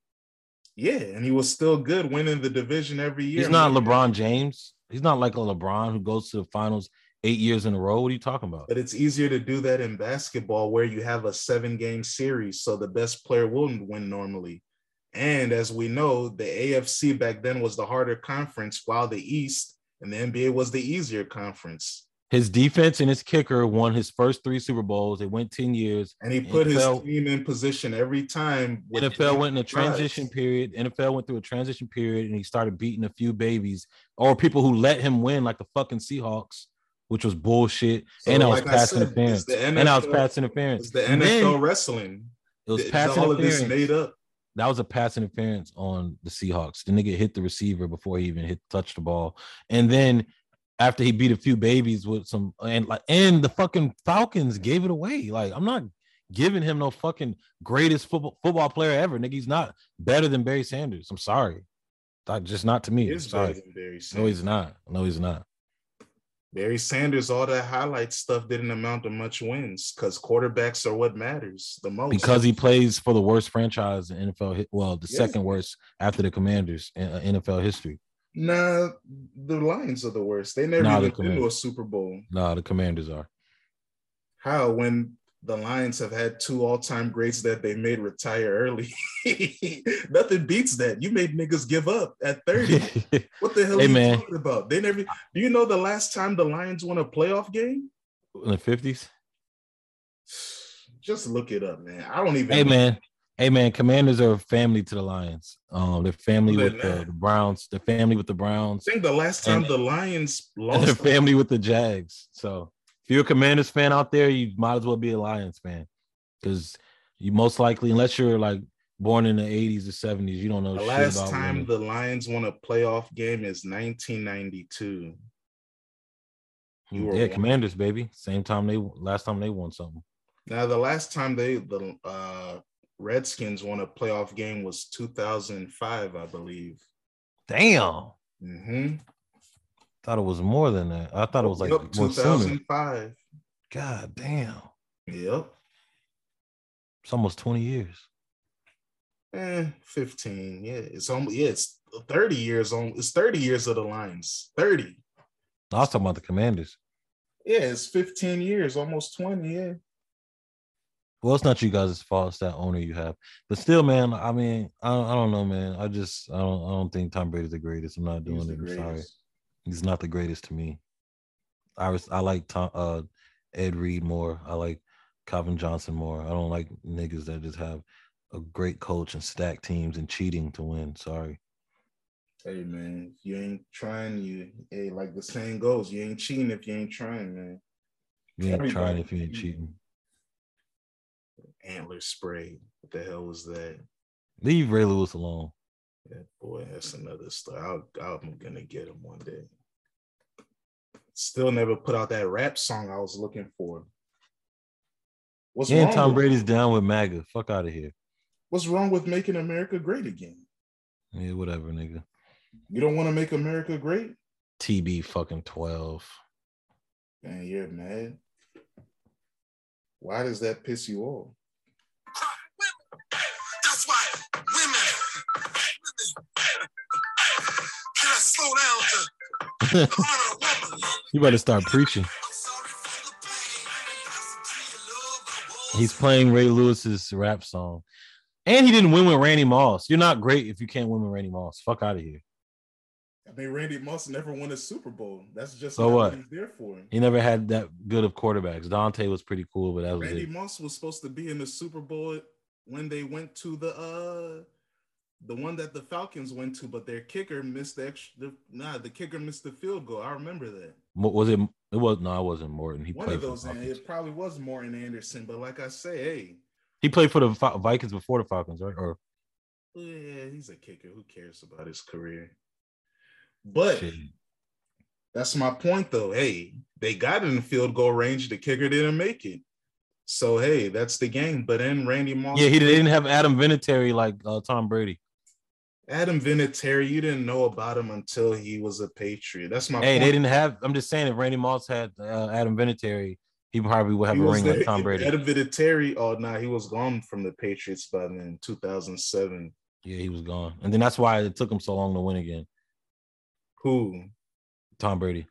Yeah, and he was still good winning the division every year. He's not LeBron James. He's not like a LeBron who goes to the finals 8 years in a row. What are you talking about? But it's easier to do that in basketball where you have a 7-game series, so the best player wouldn't win normally. And as we know, the AFC back then was the harder conference, while the East and the NBA was the easier conference. His defense and his kicker won his first 3 Super Bowls. They went 10 years. And he put his team in position every time. NFL went in a transition period. NFL went through a transition period, and he started beating a few babies or people who let him win, like the fucking Seahawks, which was bullshit. And I was pass interference. And I was pass interference. It's the NFL wrestling. It was pass interference. All of this made up. That was a pass interference on the Seahawks. The nigga hit the receiver before he even touched the ball. And then after he beat a few babies with some and the fucking Falcons gave it away. Like, I'm not giving him no fucking greatest football player ever. Nigga, he's not better than Barry Sanders. I'm sorry. Just not to me. He is better than Barry Sanders. No, he's not. No, he's not. Barry Sanders, all that highlight stuff didn't amount to much wins because quarterbacks are what matters the most. Because he plays for the worst franchise in NFL, well, the second worst after the Commanders in NFL history. Nah, the Lions are the worst. They never even been to a Super Bowl. Nah, the Commanders are. How? When the Lions have had 2 all-time greats that they made retire early. Nothing beats that. You made niggas give up at 30. What the hell are you talking about? They never. Do you know the last time the Lions won a playoff game? In the 50s? Just look it up, man. I don't even. Hey, man. Commanders are a family to the Lions. Their family with the Browns. Their family with the Browns. I think the last time the Lions lost. Their family with the Jags. So. If you're a Commanders fan out there, you might as well be a Lions fan because you most likely, unless you're like born in the 80s or 70s, you don't know shit about winning. The last time the Lions won a playoff game is 1992. Yeah, Commanders, baby. Last time they won something. Now, the last time the Redskins won a playoff game was 2005, I believe. Damn. Mm-hmm. Thought it was more than that. I thought it was like 2005. Sooner. God damn. Yep. It's almost 20 years. 15. Yeah, it's almost. Yeah, it's 30 years on. It's 30 years of the Lions. 30. I was talking about the Commanders. Yeah, it's 15 years, almost 20. Yeah. Well, it's not you guys' fault. It's that owner you have. But still, man. I mean, I don't know, man. I don't think Tom Brady's the greatest. I'm not doing it. I'm sorry. He's not the greatest to me. I like Ed Reed more. I like Calvin Johnson more. I don't like niggas that just have a great coach and stack teams and cheating to win. Sorry. Hey, man, if you ain't trying, like the saying goes, you ain't cheating if you ain't trying, man. You ain't trying if you ain't cheating. Antler spray. What the hell was that? Leave Ray Lewis alone. That boy, that's another story. I'm gonna get him one day. Still never put out that rap song I was looking for. What's wrong? Tom Brady's down with MAGA. Fuck out of here. What's wrong with making America great again? Yeah, whatever, nigga. You don't want to make America great? TB fucking 12. Man, you're mad. Why does that piss you off? That's why women can slow down to honor women. You better start preaching. He's playing Ray Lewis's rap song. And he didn't win with Randy Moss. You're not great if you can't win with Randy Moss. Fuck out of here. I mean, Randy Moss never won a Super Bowl. That's just so what he's there for. He never had that good of quarterbacks. Dante was pretty cool, but that was Randy Moss was supposed to be in the Super Bowl when they went to the one that the Falcons went to, but their kicker missed the kicker missed the field goal. I remember that. Was it? It was no, it wasn't Morton. He one played of those. It probably was Morton Anderson, but like I say, hey. He played for the Vikings before the Falcons, right? Or yeah, he's a kicker. Who cares about his career? But shit. That's my point, though. Hey, they got in the field goal range. The kicker didn't make it. So, hey, that's the game. But then Randy Moss. Yeah, he didn't have Adam Vinatieri like Tom Brady. Adam Vinatieri, you didn't know about him until he was a Patriot. That's my point. Hey, they didn't have – I'm just saying if Randy Moss had Adam Vinatieri – he probably would have a ring like Tom Brady. Adam Vinatieri, oh, nah, he was gone from the Patriots by then, 2007. Yeah, he was gone. And then that's why it took him so long to win again. Who? Tom Brady.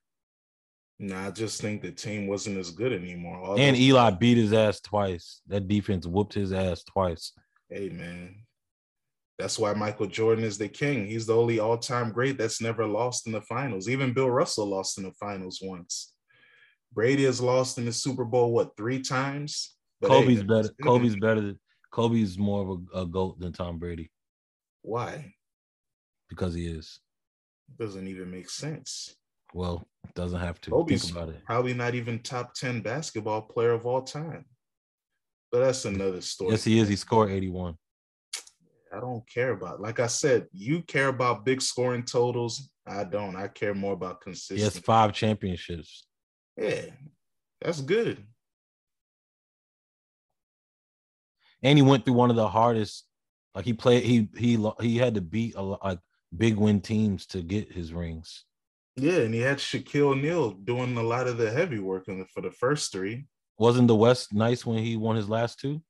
Nah, I just think the team wasn't as good anymore. And Eli beat his ass twice. That defense whooped his ass twice. Hey, man. That's why Michael Jordan is the king. He's the only all-time great that's never lost in the finals. Even Bill Russell lost in the finals once. Brady has lost in the Super Bowl, what, 3 times? But Kobe's better. Kobe's better. Kobe's more of a GOAT than Tom Brady. Why? Because he is. Doesn't even make sense. Well, doesn't have to. Kobe's think about it. Probably not even top 10 basketball player of all time. But that's another story. Yes, he is. He scored 81. I don't care about it. Like I said, you care about big scoring totals. I don't. I care more about consistency. He has 5 championships. Yeah, that's good. And he went through one of the hardest. Like he played, he had to beat a lot, like big win teams to get his rings. Yeah, and he had Shaquille O'Neal doing a lot of the heavy work for the first 3. Wasn't the West nice when he won his last 2?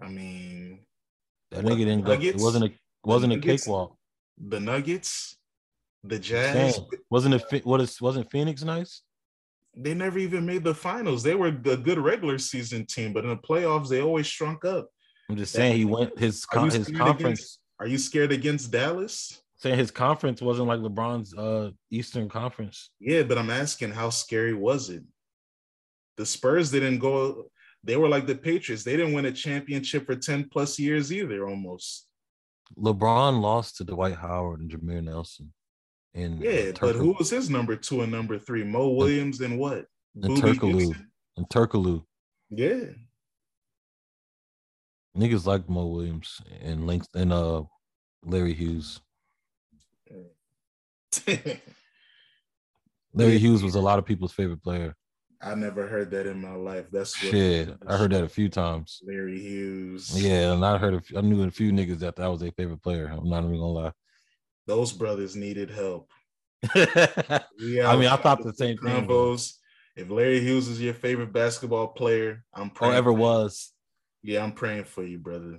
I mean, that nigga didn't go. It wasn't a cakewalk. The Nuggets. The Jazz. Damn. Wasn't Phoenix nice? They never even made the finals. They were a good regular season team, but in the playoffs, they always shrunk up. I'm just saying he went his conference. Are you scared against Dallas? Saying his conference wasn't like LeBron's Eastern Conference. Yeah, but I'm asking how scary was it? The Spurs didn't go. They were like the Patriots. They didn't win a championship for 10 plus years either, almost. LeBron lost to Dwight Howard and Jameer Nelson. Yeah, but who was his number 2 and number 3? Mo Williams and what? And Turkoglu. Yeah. Niggas like Mo Williams and Larry Hughes. Larry Hughes was a lot of people's favorite player. I never heard that in my life. That's what shit. I heard that a few times. Larry Hughes. Yeah, and I knew a few niggas that was their favorite player. I'm not even gonna lie. Those brothers needed help. I mean, I thought the same combos. Thing. If Larry Hughes is your favorite basketball player, I'm praying. Or ever was. Yeah, I'm praying for you, brother.